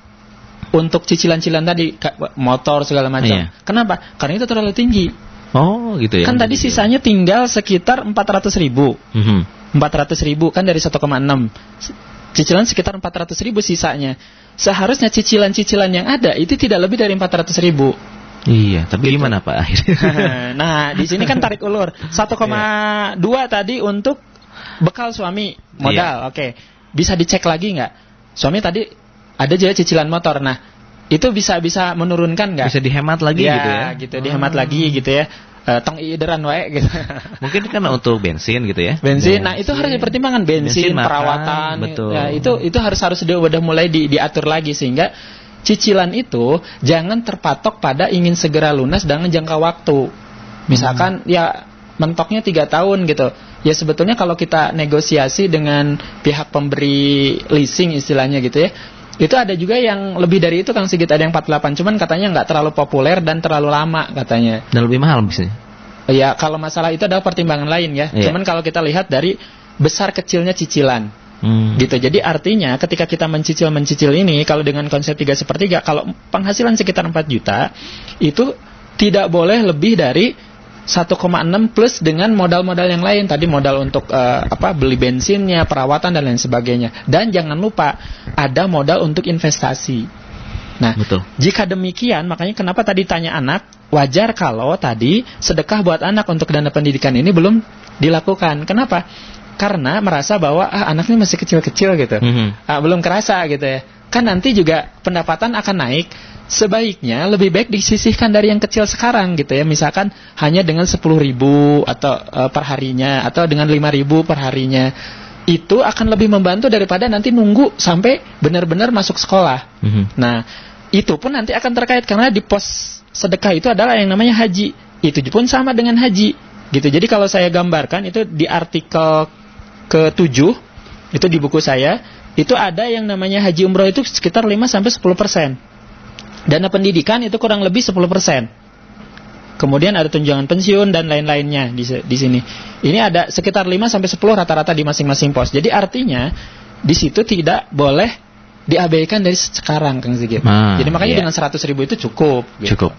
untuk cicilan-cicilan tadi, motor segala macam. Iya. Kenapa? Karena itu terlalu tinggi. Oh, gitu ya. Kan tadi gitu. Sisanya tinggal sekitar empat ratus ribu. Mm-hmm. empat ratus ribu kan dari satu koma enam. Cicilan sekitar empat ratus ribu sisanya. Seharusnya cicilan-cicilan yang ada itu tidak lebih dari empat ratus ribu. Iya, tapi gitu. Gimana Pak akhirnya? Nah, di sini kan tarik ulur. satu koma dua yeah. tadi untuk bekal suami modal. Yeah. Oke. Okay. Bisa dicek lagi nggak? Suami tadi ada juga cicilan motor. Nah, itu bisa bisa menurunkan nggak? Bisa dihemat lagi ya, gitu ya. gitu, dihemat hmm. lagi gitu ya. E, tong iideran wae gitu. Mungkin kan untuk bensin gitu ya. Bensin. bensin. Nah, itu harus dipertimbangkan bensin, bensin makan, perawatan. Betul. Ya, itu itu harus harus sudah mulai di, diatur lagi sehingga cicilan itu jangan terpatok pada ingin segera lunas dengan jangka waktu. Misalkan hmm. ya mentoknya tiga tahun gitu. ya sebetulnya kalau kita negosiasi dengan pihak pemberi leasing istilahnya gitu ya, itu ada juga yang lebih dari itu Kang Sigit, ada yang empat puluh delapan, cuman katanya nggak terlalu populer dan terlalu lama katanya. Dan lebih mahal misalnya. Ya kalau masalah itu adalah pertimbangan lain ya. Yeah. Cuman kalau kita lihat dari besar kecilnya cicilan, hmm. gitu. Jadi artinya ketika kita mencicil-mencicil ini, kalau dengan konsep tiga sepertiga, kalau penghasilan sekitar empat juta, itu tidak boleh lebih dari satu koma enam plus dengan modal-modal yang lain. Tadi modal untuk uh, apa beli bensinnya, perawatan dan lain sebagainya. Dan jangan lupa ada modal untuk investasi. Nah, betul. Jika demikian, makanya kenapa tadi tanya anak, wajar kalau tadi sedekah buat anak untuk dana pendidikan ini belum dilakukan. Kenapa? Karena merasa bahwa ah, anaknya masih kecil-kecil gitu, mm-hmm. ah, belum kerasa gitu ya. Kan nanti juga pendapatan akan naik. Sebaiknya lebih baik disisihkan dari yang kecil sekarang gitu ya. Misalkan hanya dengan sepuluh ribu atau uh, perharinya, atau dengan lima ribu perharinya. Itu akan lebih membantu daripada nanti nunggu sampai benar-benar masuk sekolah. Mm-hmm. Nah, itu pun nanti akan terkait, karena di pos sedekah itu adalah yang namanya haji. Itu pun sama dengan haji gitu. Jadi kalau saya gambarkan itu di artikel ke tujuh itu di buku saya, itu ada yang namanya haji umroh itu sekitar lima sampai sepuluh persen. Dana pendidikan itu kurang lebih sepuluh persen. Kemudian ada tunjangan pensiun dan lain-lainnya di, di sini. Ini ada sekitar lima sampai sepuluh rata-rata di masing-masing pos. Jadi artinya di situ tidak boleh diabaikan dari sekarang, Kang Sigit. Nah, jadi makanya iya. dengan seratus ribu itu cukup. Gitu. Cukup.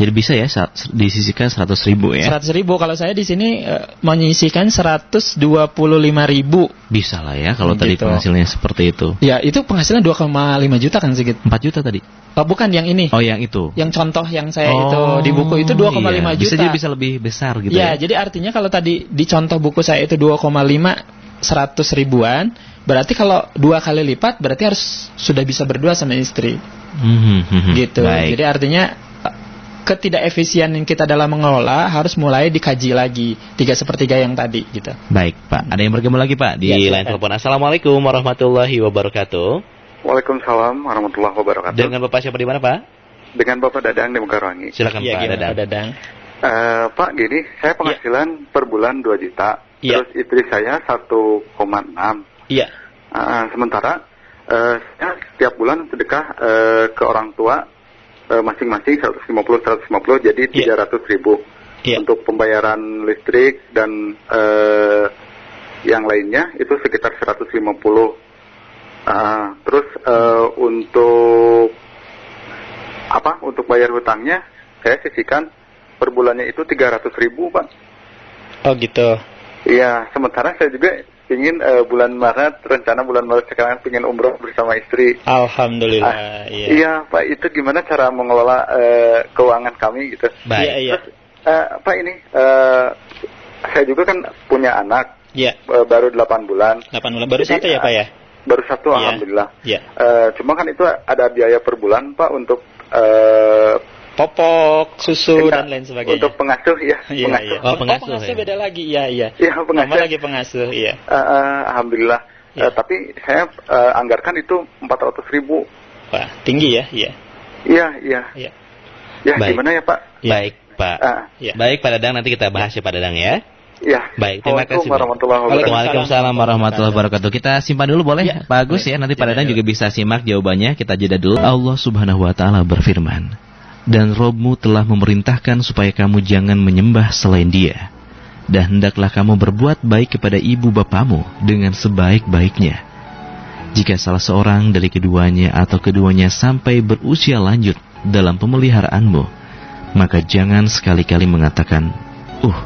Jadi bisa ya disisihkan seratus ribu ya. seratus ribu kalau saya di sini e, menyisihkan seratus dua puluh lima ribu. Bisa lah ya kalau gitu. Tadi penghasilannya seperti itu. Ya itu penghasilan dua koma lima juta Kang Sigit. empat juta tadi. Oh bukan yang ini. Oh yang itu. Yang contoh yang saya oh, itu di buku itu dua koma lima iya. juta. Bisa jadi bisa lebih besar gitu ya. Ya jadi artinya kalau tadi di contoh buku saya itu dua koma lima seratus ribuan. Berarti kalau dua kali lipat berarti harus sudah bisa berdua sama istri, mm-hmm. gitu. Baik. Jadi artinya ketidakefisienan kita dalam mengelola harus mulai dikaji lagi tiga sepertiga yang tadi, gitu. Baik, Pak. Ada yang bergabung lagi, Pak, di ya, line telepon. Assalamualaikum warahmatullahi wabarakatuh. Waalaikumsalam warahmatullahi wabarakatuh. Dengan Bapak siapa di mana, Pak? Dengan Bapak Dadang di Mukarangi. Silakan ya, Pak gimana, Dadang. Dadang. Uh, Pak, gini, saya penghasilan ya. Per bulan dua juta, ya. Terus istri saya satu koma enam. Iya. Uh, sementara uh, saya setiap bulan sedekah uh, ke orang tua uh, masing-masing seratus lima puluh seratus lima puluh, jadi yeah. tiga ratus ribu yeah. untuk pembayaran listrik dan uh, yang lainnya itu sekitar seratus lima puluh. Uh, terus uh, untuk apa? Untuk bayar hutangnya saya sisihkan per bulannya itu tiga ratus ribu, Pak. Oh gitu. Iya, sementara saya juga ingin uh, bulan Maret, rencana bulan Maret sekarang ingin umroh bersama istri. Alhamdulillah. Ah, iya. Iya, Pak, itu gimana cara mengelola uh, keuangan kami gitu? Baik. Iya, iya. Terus, uh, Pak ini, uh, saya juga kan punya anak, yeah. uh, baru delapan bulan. delapan bulan, baru jadi, satu ya Pak ya? Baru satu, yeah. Alhamdulillah. Yeah. Uh, cuma kan itu ada biaya per bulan Pak untuk uh, popok, susu ya, dan lain sebagainya. Untuk pengasuh ya, ya pengasuh. Ya. Oh, pengasuh, oh, pengasuh ya. Beda lagi, iya iya. Ya, pengasuh. Sama lagi pengasuh, iya. Uh, uh, Alhamdulillah. Ya. Uh, tapi saya uh, anggarkan itu empat ratus ribu. Wah, tinggi ya, iya. Iya, iya. Ya, ya, ya gimana ya Pak? Ya. Baik Pak. Uh, ya. Baik Pak Dadang, nanti kita bahas ya Pak Dadang ya. Ya. Baik, terima kasih. Waalaikumsalam warahmatullahi wabarakatuh. Kita simpan dulu boleh ya. Pak Agus ya, nanti Pak Dadang ya, ya. Juga bisa simak jawabannya. Kita jeda dulu. Allah Subhanahu wa taala berfirman, dan Robmu telah memerintahkan supaya kamu jangan menyembah selain dia. Dan hendaklah kamu berbuat baik kepada ibu bapamu dengan sebaik-baiknya. Jika salah seorang dari keduanya atau keduanya sampai berusia lanjut dalam pemeliharaanmu, maka jangan sekali-kali mengatakan, uh,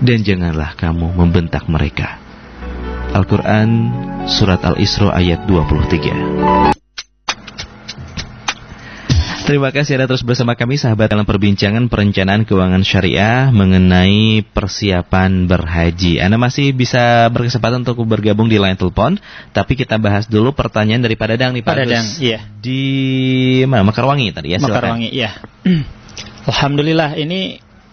dan janganlah kamu membentak mereka. Al-Quran Surat Al-Isra ayat dua puluh tiga. Terima kasih ada terus bersama kami sahabat dalam perbincangan perencanaan keuangan syariah mengenai persiapan berhaji. Anda masih bisa berkesempatan untuk bergabung di line telepon, tapi kita bahas dulu pertanyaan dari Pak Dadang nih Pak Dadang, iya. Di mana? Makarwangi tadi ya. Silakan. Makarwangi, iya. Alhamdulillah ini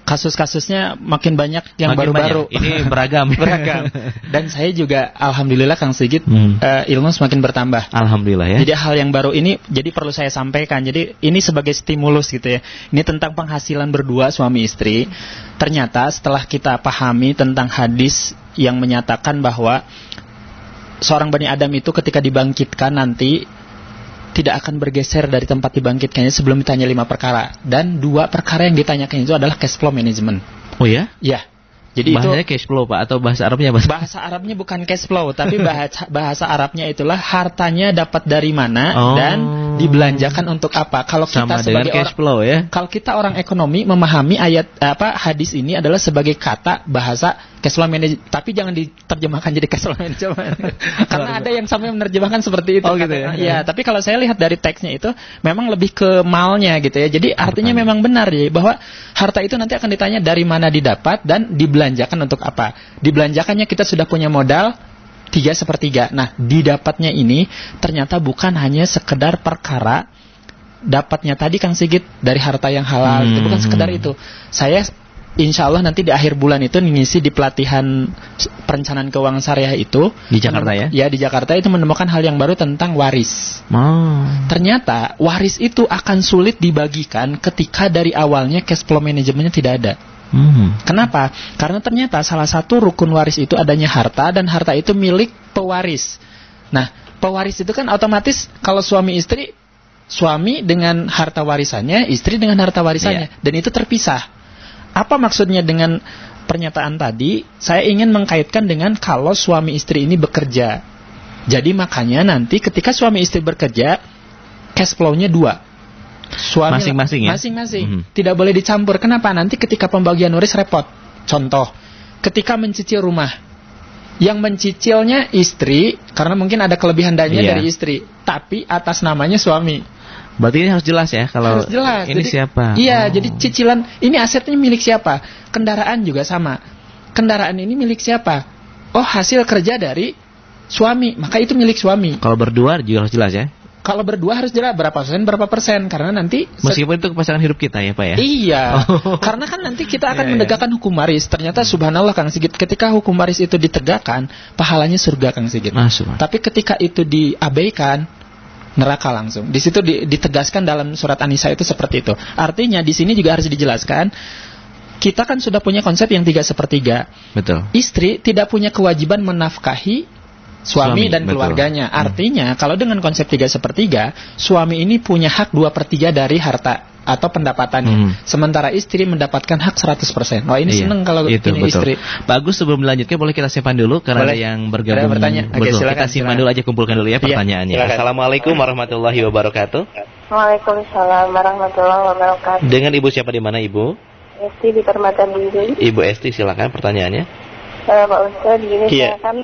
kasus-kasusnya makin banyak yang baru-baru. Ini beragam. Beragam. Dan saya juga alhamdulillah Kang Sigit hmm. uh, ilmu semakin bertambah. Alhamdulillah ya. Jadi hal yang baru ini jadi perlu saya sampaikan. Jadi ini sebagai stimulus gitu ya. Ini tentang penghasilan berdua suami istri. Ternyata setelah kita pahami tentang hadis yang menyatakan bahwa seorang Bani Adam itu ketika dibangkitkan nanti tidak akan bergeser dari tempat dibangkitkannya sebelum ditanya lima perkara. Dan dua perkara yang ditanyakan itu adalah cash flow management. Oh ya? Ya. Jadi bahasanya itu, cash flow Pak atau bahasa Arabnya? Bahasa, bahasa Arabnya bukan cash flow, tapi bahasa, bahasa Arabnya itulah hartanya dapat dari mana oh. dan dibelanjakan untuk apa. Kalau kita sama sebagai cash orang, flow ya. Kalau kita orang ekonomi memahami ayat apa hadis ini adalah sebagai kata bahasa cash flow management, tapi jangan diterjemahkan jadi cash flow management. Karena ada yang sampai menerjemahkan seperti itu. Oh gitu ya. Ya, tapi kalau saya lihat dari teksnya itu memang lebih ke malnya gitu ya. Jadi artinya hartanya memang benar ya, bahwa harta itu nanti akan ditanya dari mana didapat dan dibelanjakan. Dibelanjakan untuk apa? Dibelanjakannya kita sudah punya modal tiga sepertiga. Nah, didapatnya ini ternyata bukan hanya sekedar perkara dapatnya tadi Kang Sigit dari harta yang halal. Hmm. Itu bukan sekedar itu. Saya insya Allah nanti di akhir bulan itu ngisi di pelatihan perencanaan keuangan syariah itu. Di Jakarta ya? Ya, di Jakarta itu menemukan hal yang baru tentang waris. Oh. Ternyata waris itu akan sulit dibagikan ketika dari awalnya cash flow manajemennya tidak ada. Hmm. Kenapa? Karena ternyata salah satu rukun waris itu adanya harta, dan harta itu milik pewaris. Nah, pewaris itu kan otomatis kalau suami istri, suami dengan harta warisannya, istri dengan harta warisannya, yeah. dan itu terpisah. Apa maksudnya dengan pernyataan tadi? Saya ingin mengkaitkan dengan kalau suami istri ini bekerja. Jadi makanya nanti ketika suami istri bekerja, cash flow-nya dua. Suami masing-masing ya? Masing-masing. Mm-hmm. Tidak boleh dicampur. Kenapa? Nanti ketika pembagian waris repot. Contoh, ketika mencicil rumah, yang mencicilnya istri, karena mungkin ada kelebihan dananya yeah. dari istri, tapi atas namanya suami. Berarti ini harus jelas ya kalau harus jelas. Ini jadi, siapa? Iya, oh. jadi cicilan ini asetnya milik siapa? Kendaraan juga sama. Kendaraan ini milik siapa? Oh, hasil kerja dari suami. Maka itu milik suami. Kalau berdua juga harus jelas ya? Kalau berdua harus jelas berapa persen, berapa persen. Karena nanti... Meskipun itu pasangan hidup kita ya Pak ya? Iya. Oh. Karena kan nanti kita akan yeah, menegakkan yeah. hukum waris. Ternyata subhanallah Kang Sigit, ketika hukum waris itu ditegakkan, pahalanya surga Kang Sigit. Masuk. Tapi ketika itu diabaikan, neraka langsung. Di situ ditegaskan dalam surat An-Nisa itu seperti itu. Artinya di sini juga harus dijelaskan, kita kan sudah punya konsep yang tiga sepertiga. Betul. Istri tidak punya kewajiban menafkahi Suami, suami dan betul. keluarganya. Artinya hmm. kalau dengan konsep tiga sepertiga, suami ini punya hak dua per tiga dari harta atau pendapatannya. Hmm. Sementara istri mendapatkan hak seratus persen. Wah, ini iya. seneng kalau itu, ini betul. istri. Pak Agus, sebelum dilanjutkan boleh kita simpan dulu karena boleh. ada yang bergabung. Ada yang bertanya. Oke, silakan, kita simpan silakan. dulu aja, kumpulkan dulu ya pertanyaannya. Iya, Assalamualaikum warahmatullahi wabarakatuh. Waalaikumsalam warahmatullahi wabarakatuh. Dengan Ibu siapa di mana Ibu? Esti di Permata Bungkulu. Ibu Esti, silakan pertanyaannya. Uh, Pak Ustadz, gini yeah. saya kan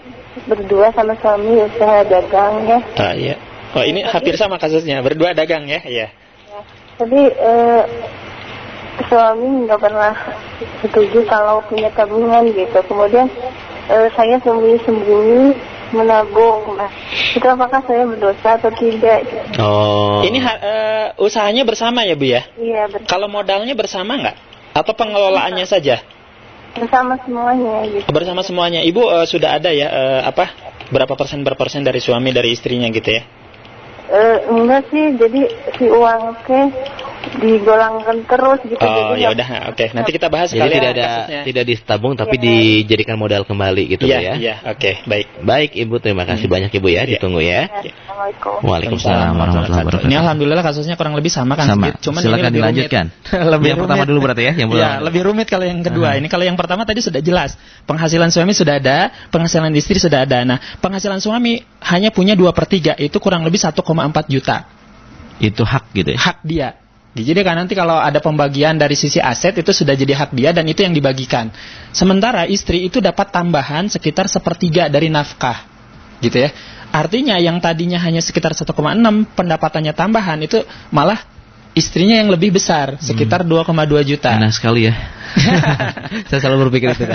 berdua sama suami usaha dagang ya. Ah iya. Oh ini jadi, hampir sama kasusnya, berdua dagang ya, iya. Yeah. Jadi uh, suami nggak pernah setuju kalau punya tabungan gitu. Kemudian uh, saya sembunyi-sembunyi menabung. Nah, itu apakah saya berdosa atau tidak? Oh. Ini uh, usahanya bersama ya Bu ya? Iya. Yeah, kalau modalnya bersama nggak? Atau pengelolaannya bersama. saja? Bersama semuanya gitu. Bersama semuanya. Ibu uh, sudah ada ya uh, apa berapa persen berapa persen dari suami dari istrinya gitu ya? Uh, enggak sih, jadi si uang teh digolangkan terus gitu. Oh ya udah, oke. Okay. Nanti kita bahas. Jadi tidak ada kasusnya. Tidak ditabung tapi yeah. dijadikan modal kembali gitu yeah, ya? Iya, yeah. oke, okay. baik. Baik Ibu, terima kasih hmm. banyak Ibu ya. Yeah. Ditunggu ya. Yeah. Assalamualaikum. Waalaikumsalam warahmatullahi wabarakatuh. Ini alhamdulillah kasusnya kurang lebih sama kan? Sama. Cuman silakan dilanjutkan. Lebih yang rumit. Pertama dulu berarti ya? Yang ya, lebih rumit kalau yang kedua. Uh-huh. Ini kalau yang pertama tadi sudah jelas. Penghasilan suami sudah ada, penghasilan istri sudah ada. Nah, penghasilan suami hanya punya dua per tiga, itu kurang lebih satu koma empat juta. Itu hak gitu ya? Hak dia. Jadi kan nanti kalau ada pembagian dari sisi aset itu sudah jadi hak dia dan itu yang dibagikan. Sementara istri itu dapat tambahan sekitar sepertiga dari nafkah, gitu ya. Artinya yang tadinya hanya sekitar satu koma enam pendapatannya tambahan itu malah istrinya yang lebih besar, sekitar hmm. dua koma dua juta. Enak sekali ya. Saya selalu berpikir itu.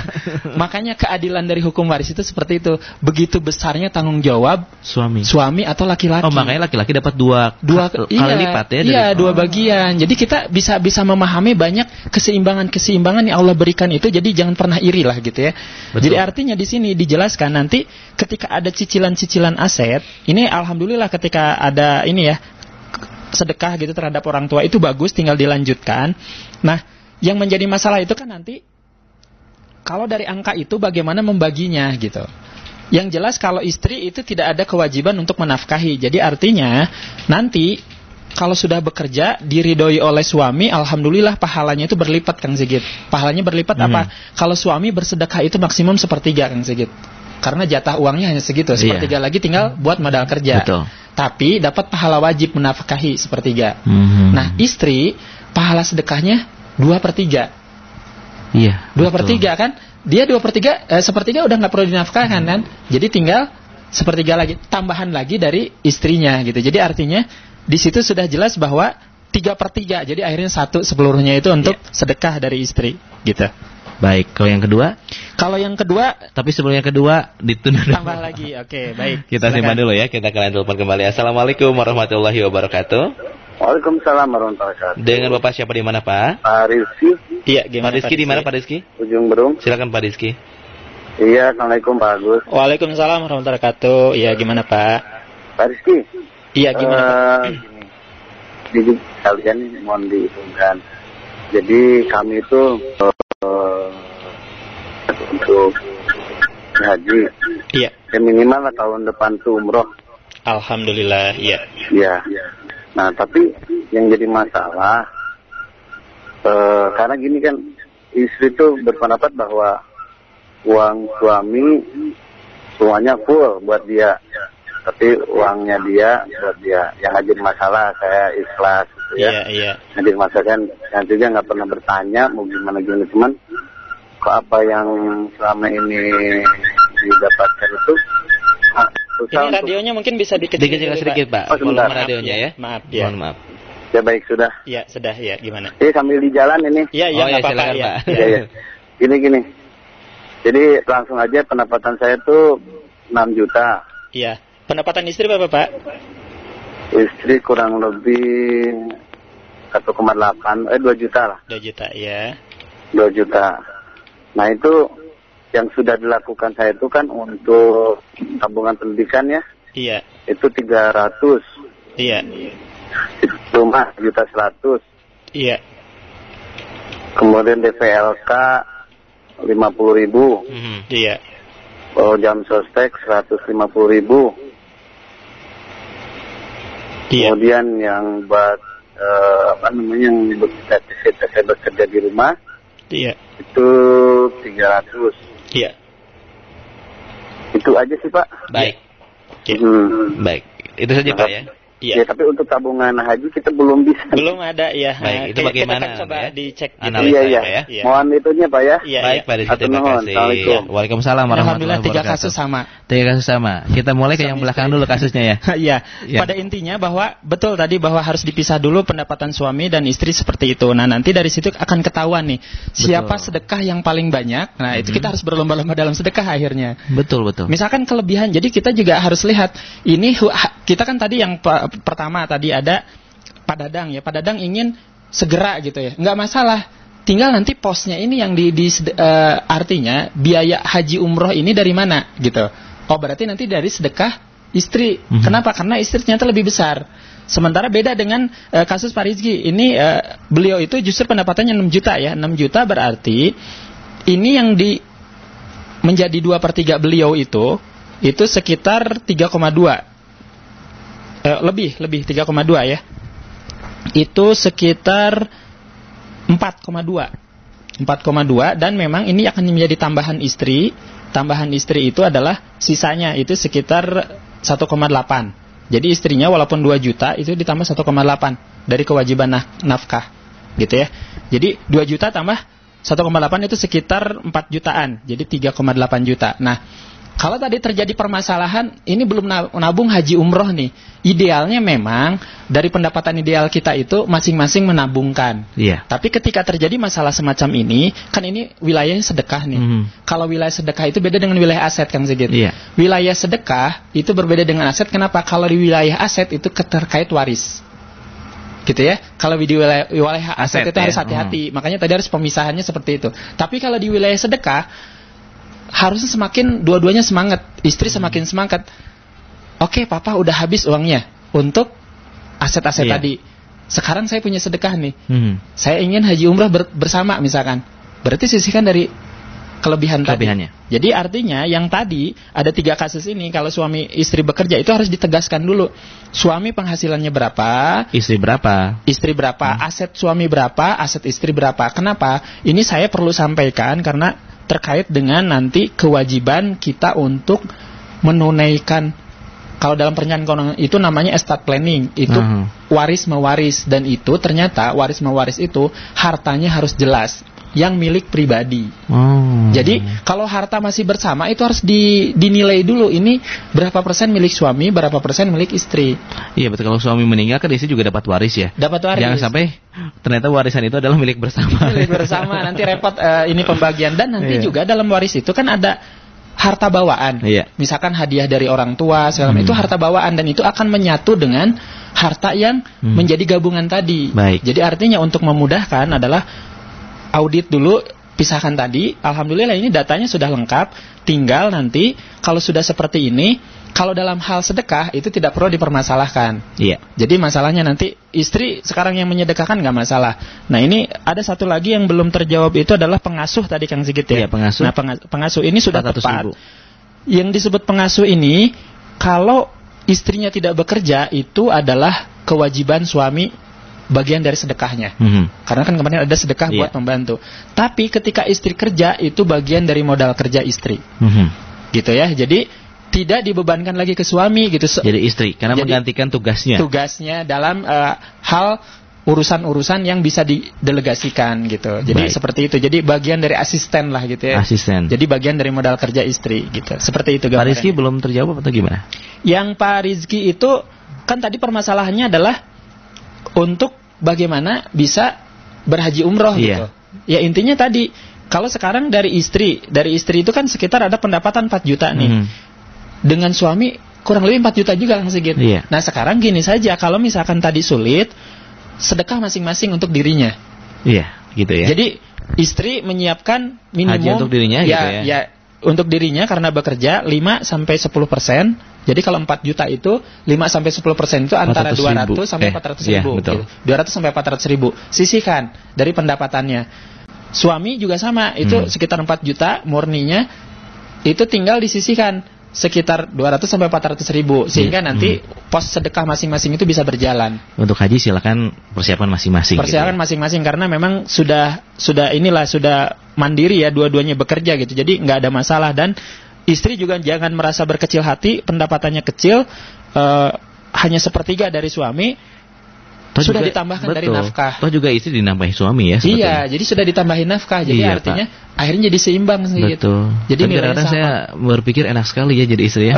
Makanya keadilan dari hukum waris itu seperti itu. Begitu besarnya tanggung jawab suami suami atau laki-laki. Oh, makanya laki-laki dapat dua, dua kali iya, lipat ya. Iya, dari, dua oh. bagian. Jadi kita bisa bisa memahami banyak keseimbangan-keseimbangan yang Allah berikan itu. Jadi jangan pernah iri lah gitu ya. Betul. Jadi artinya di sini dijelaskan nanti ketika ada cicilan-cicilan aset, ini alhamdulillah ketika ada ini ya, sedekah gitu terhadap orang tua itu bagus, tinggal dilanjutkan. Nah, yang menjadi masalah itu kan nanti kalau dari angka itu bagaimana membaginya gitu. Yang jelas kalau istri itu tidak ada kewajiban untuk menafkahi. Jadi artinya nanti kalau sudah bekerja diridhoi oleh suami, alhamdulillah pahalanya itu berlipat Kang Sigit. Pahalanya berlipat hmm. apa? Kalau suami bersedekah itu maksimum sepertiga Kang Sigit. Karena jatah uangnya hanya segitu, sepertiga iya. lagi tinggal buat modal kerja. Betul. Tapi dapat pahala wajib menafkahi sepertiga. Mm-hmm. Nah istri pahala sedekahnya dua per tiga. Iya. dua per tiga kan. Dia dua per tiga eh, sepertiga udah gak perlu dinafkahkan kan. Jadi tinggal sepertiga lagi, tambahan lagi dari istrinya gitu. Jadi artinya di situ sudah jelas bahwa tiga per tiga. Jadi akhirnya satu sepeluruhnya itu untuk yeah. sedekah dari istri gitu. Baik, kalau yang kedua? Kalau yang kedua, tapi sebelum yang kedua ditunda tambah lagi, oke, okay, baik. Kita simak dulu ya, kita akan telepon kembali. Assalamualaikum warahmatullahi wabarakatuh. Waalaikumsalam warahmatullahi wabarakatuh. Dengan Bapak siapa di mana Pak? Pak Rizki. Iya, gimana Pak Rizki di mana Pak Rizki? Ujung Berung. Silakan Pak Rizki. Iya, assalamualaikum Pak Agus. Waalaikumsalam warahmatullahi wabarakatuh. Iya, gimana Pak? Pak Rizki. Iya, gimana uh, Pak? Jadi kalian mohon diingatkan. Jadi kami itu Uh, untuk haji, iya. Ya minimal lah tahun depan tuh umroh. Alhamdulillah, iya. Iya. Nah tapi yang jadi masalah uh, karena gini kan istri tuh berpendapat bahwa uang suami semuanya full buat dia, tapi uangnya dia buat dia. Yang gak jadi masalah saya ikhlas. Ya, iya, iya. Nanti masakan nanti dia nggak pernah bertanya mau gimana gimana, cuman apa yang selama ini didapatkan itu. Nah, ini radionya untuk... mungkin bisa dikecilkan dikecil sedikit Pak. Oh, volume radionya ya. Maaf ya. Mohon maaf. Ya baik sudah. Ya sudah ya gimana? Iya sambil di jalan ini. Iya iya nggak apa-apa ya. Iya iya. Gini gini. Jadi langsung aja pendapatan saya tuh enam juta. Iya. Pendapatan istri berapa Pak? Istri kurang lebih satu koma delapan eh dua juta lah. dua juta ya. dua juta. Nah, itu yang sudah dilakukan saya itu kan untuk tabungan pendidikan ya. Iya. Itu tiga ratus. Iya. Rumah satu juta seratus ribu. Iya. Kemudian D P L K lima puluh ribu. Mm-hmm. Iya. Oh, jam sostek seratus lima puluh ribu. Iya. Kemudian yang buat eh, apa namanya yang kita, kita, kita bekerja di rumah, iya. Itu tiga ratus. Iya. Itu aja sih Pak. Baik. Ya. Hmm. Baik. Itu saja nah, Pak ya. Iya. Ya, tapi untuk tabungan haji kita belum bisa. Belum ada ya. Baik. Itu bagaimana? Kita coba ya? Dicek. Analisa iya, iya. Ya. Iya. Mohon itunya Pak ya. Iya, baik iya. Pak Rizki. Terima kasih. Assalamualaikum. Waalaikumsalam warahmatullahi wabarakatuh. Alhamdulillah tiga kasus sama. Tiga kasus sama. Kita mulai ke yang belakang dulu kasusnya ya. Iya. Ya. Pada intinya bahwa betul tadi bahwa harus dipisah dulu pendapatan suami dan istri seperti itu. Nah nanti dari situ akan ketahuan nih siapa betul. Sedekah yang paling banyak. Nah itu hmm. kita harus berlomba-lomba dalam sedekah akhirnya. Betul betul. Misalkan kelebihan. Jadi kita juga harus lihat ini kita kan tadi yang pertama tadi ada Pak Dadang ya, Pak Dadang ingin segera gitu ya, nggak masalah, tinggal nanti posnya ini yang di, di uh, artinya biaya haji umroh ini dari mana gitu. Oh berarti nanti dari sedekah istri. Mm-hmm. Kenapa? Karena istri ternyata lebih besar. Sementara beda dengan uh, kasus Pak Rizki ini, uh, beliau itu justru pendapatannya enam juta ya, enam juta berarti ini yang di menjadi dua per tiga beliau itu itu sekitar tiga koma dua. Lebih, lebih, tiga koma dua ya. Itu sekitar empat koma dua. empat koma dua dan memang ini akan menjadi tambahan istri. Tambahan istri itu adalah sisanya itu sekitar satu koma delapan. Jadi istrinya walaupun dua juta itu ditambah satu koma delapan dari kewajiban nafkah. Gitu ya. Jadi dua juta tambah satu koma delapan itu sekitar empat jutaan. Jadi tiga koma delapan juta. Nah, Kalau tadi terjadi permasalahan, ini belum nabung haji umroh nih. Idealnya memang dari pendapatan ideal kita itu masing-masing menabungkan. Iya. Tapi ketika terjadi masalah semacam ini, kan ini wilayahnya sedekah nih. Mm-hmm. Kalau wilayah sedekah itu beda dengan wilayah aset, Kang Sigit. Iya. Wilayah sedekah itu berbeda dengan aset. Kenapa? Kalau di wilayah aset itu terkait waris. Gitu ya. Kalau di wilayah, wilayah aset, aset itu ya? Harus hati-hati. Mm-hmm. Makanya tadi harus pemisahannya seperti itu. Tapi kalau di wilayah sedekah, harusnya semakin dua-duanya semangat. Istri semakin semangat. Oke, papa udah habis uangnya untuk aset-aset iya. tadi. Sekarang saya punya sedekah nih. Hmm. Saya ingin haji umrah ber- bersama misalkan. Berarti sisihkan dari kelebihan tadi. Jadi artinya yang tadi ada tiga kasus ini. Kalau suami istri bekerja itu harus ditegaskan dulu. Suami penghasilannya berapa, istri berapa, istri berapa, hmm. aset suami berapa, aset istri berapa. Kenapa? Ini saya perlu sampaikan karena terkait dengan nanti kewajiban kita untuk menunaikan. Kalau dalam perencanaan itu namanya estate planning. Itu uh-huh. waris-mewaris. Dan itu ternyata waris-mewaris itu hartanya harus jelas, yang milik pribadi. Oh. Jadi kalau harta masih bersama itu harus di, dinilai dulu. Ini berapa persen milik suami, berapa persen milik istri. Iya betul. Kalau suami meninggal kan istri juga dapat waris ya. Dapat waris. Jangan sampai ternyata warisan itu adalah milik bersama. Milik bersama. Nanti repot uh, ini pembagian. Dan nanti iya. juga dalam waris itu kan ada harta bawaan. Iya. Misalkan hadiah dari orang tua segala hmm. itu harta bawaan. Dan itu akan menyatu dengan harta yang hmm. menjadi gabungan tadi. Baik. Jadi artinya untuk memudahkan adalah audit dulu, pisahkan tadi. Alhamdulillah ini datanya sudah lengkap. Tinggal nanti kalau sudah seperti ini, kalau dalam hal sedekah itu tidak perlu dipermasalahkan. Iya. Jadi masalahnya nanti istri sekarang yang menyedekahkan nggak masalah. Nah ini ada satu lagi yang belum terjawab itu adalah pengasuh tadi Kang Sigit ya. Iya, pengasuh. Nah pengas- pengasuh ini sudah tepat. Ribu. Yang disebut pengasuh ini kalau istrinya tidak bekerja itu adalah kewajiban suami. Bagian dari sedekahnya mm-hmm. Karena kan kemarin ada sedekah yeah. buat membantu. Tapi ketika istri kerja itu bagian dari modal kerja istri mm-hmm. Gitu ya. Jadi tidak dibebankan lagi ke suami gitu. Jadi istri karena jadi, menggantikan tugasnya. Tugasnya dalam uh, hal urusan-urusan yang bisa didelegasikan gitu. Jadi Baik. Seperti itu. Jadi bagian dari asisten lah gitu ya. Asisten. Jadi bagian dari modal kerja istri gitu. Seperti itu gambarannya. Pak Rizki belum terjawab atau gimana? Yang Pak Rizki itu kan tadi permasalahannya adalah untuk bagaimana bisa berhaji umroh yeah. gitu. Ya intinya tadi, kalau sekarang dari istri, dari istri itu kan sekitar ada pendapatan empat juta nih. Mm. Dengan suami kurang lebih empat juta juga Kang Sigit. Yeah. Nah sekarang gini saja, kalau misalkan tadi sulit, sedekah masing-masing untuk dirinya. Iya, yeah, gitu ya. Jadi istri menyiapkan minimum haji untuk dirinya ya, gitu ya. Ya, untuk dirinya karena bekerja lima sampai sepuluh persen. Jadi kalau empat juta itu lima sampai sepuluh persen itu antara dua ratus ribu. sampai eh, empat ratus ribu. Iya, betul. dua ratus sampai empat ratus ribu. Sisihkan dari pendapatannya. Suami juga sama, itu hmm. sekitar empat juta murninya itu tinggal disisihkan sekitar dua ratus sampai empat ratus ribu sehingga hmm. nanti pos sedekah masing-masing itu bisa berjalan. Untuk haji silakan persiapan masing-masing. Persiapan gitu ya. Masing-masing karena memang sudah sudah inilah sudah mandiri ya dua-duanya bekerja gitu. Jadi enggak ada masalah dan istri juga jangan merasa berkecil hati, pendapatannya kecil, uh, hanya sepertiga dari suami, toh sudah juga, ditambahkan betul, dari nafkah. Toh juga istri dinambahi suami ya. Sebetulnya. Iya, jadi sudah ditambahin nafkah, jadi iya, artinya Pak. Akhirnya jadi seimbang sih betul. Gitu. Jadi kadang-kadang saya berpikir enak sekali ya jadi istri ya.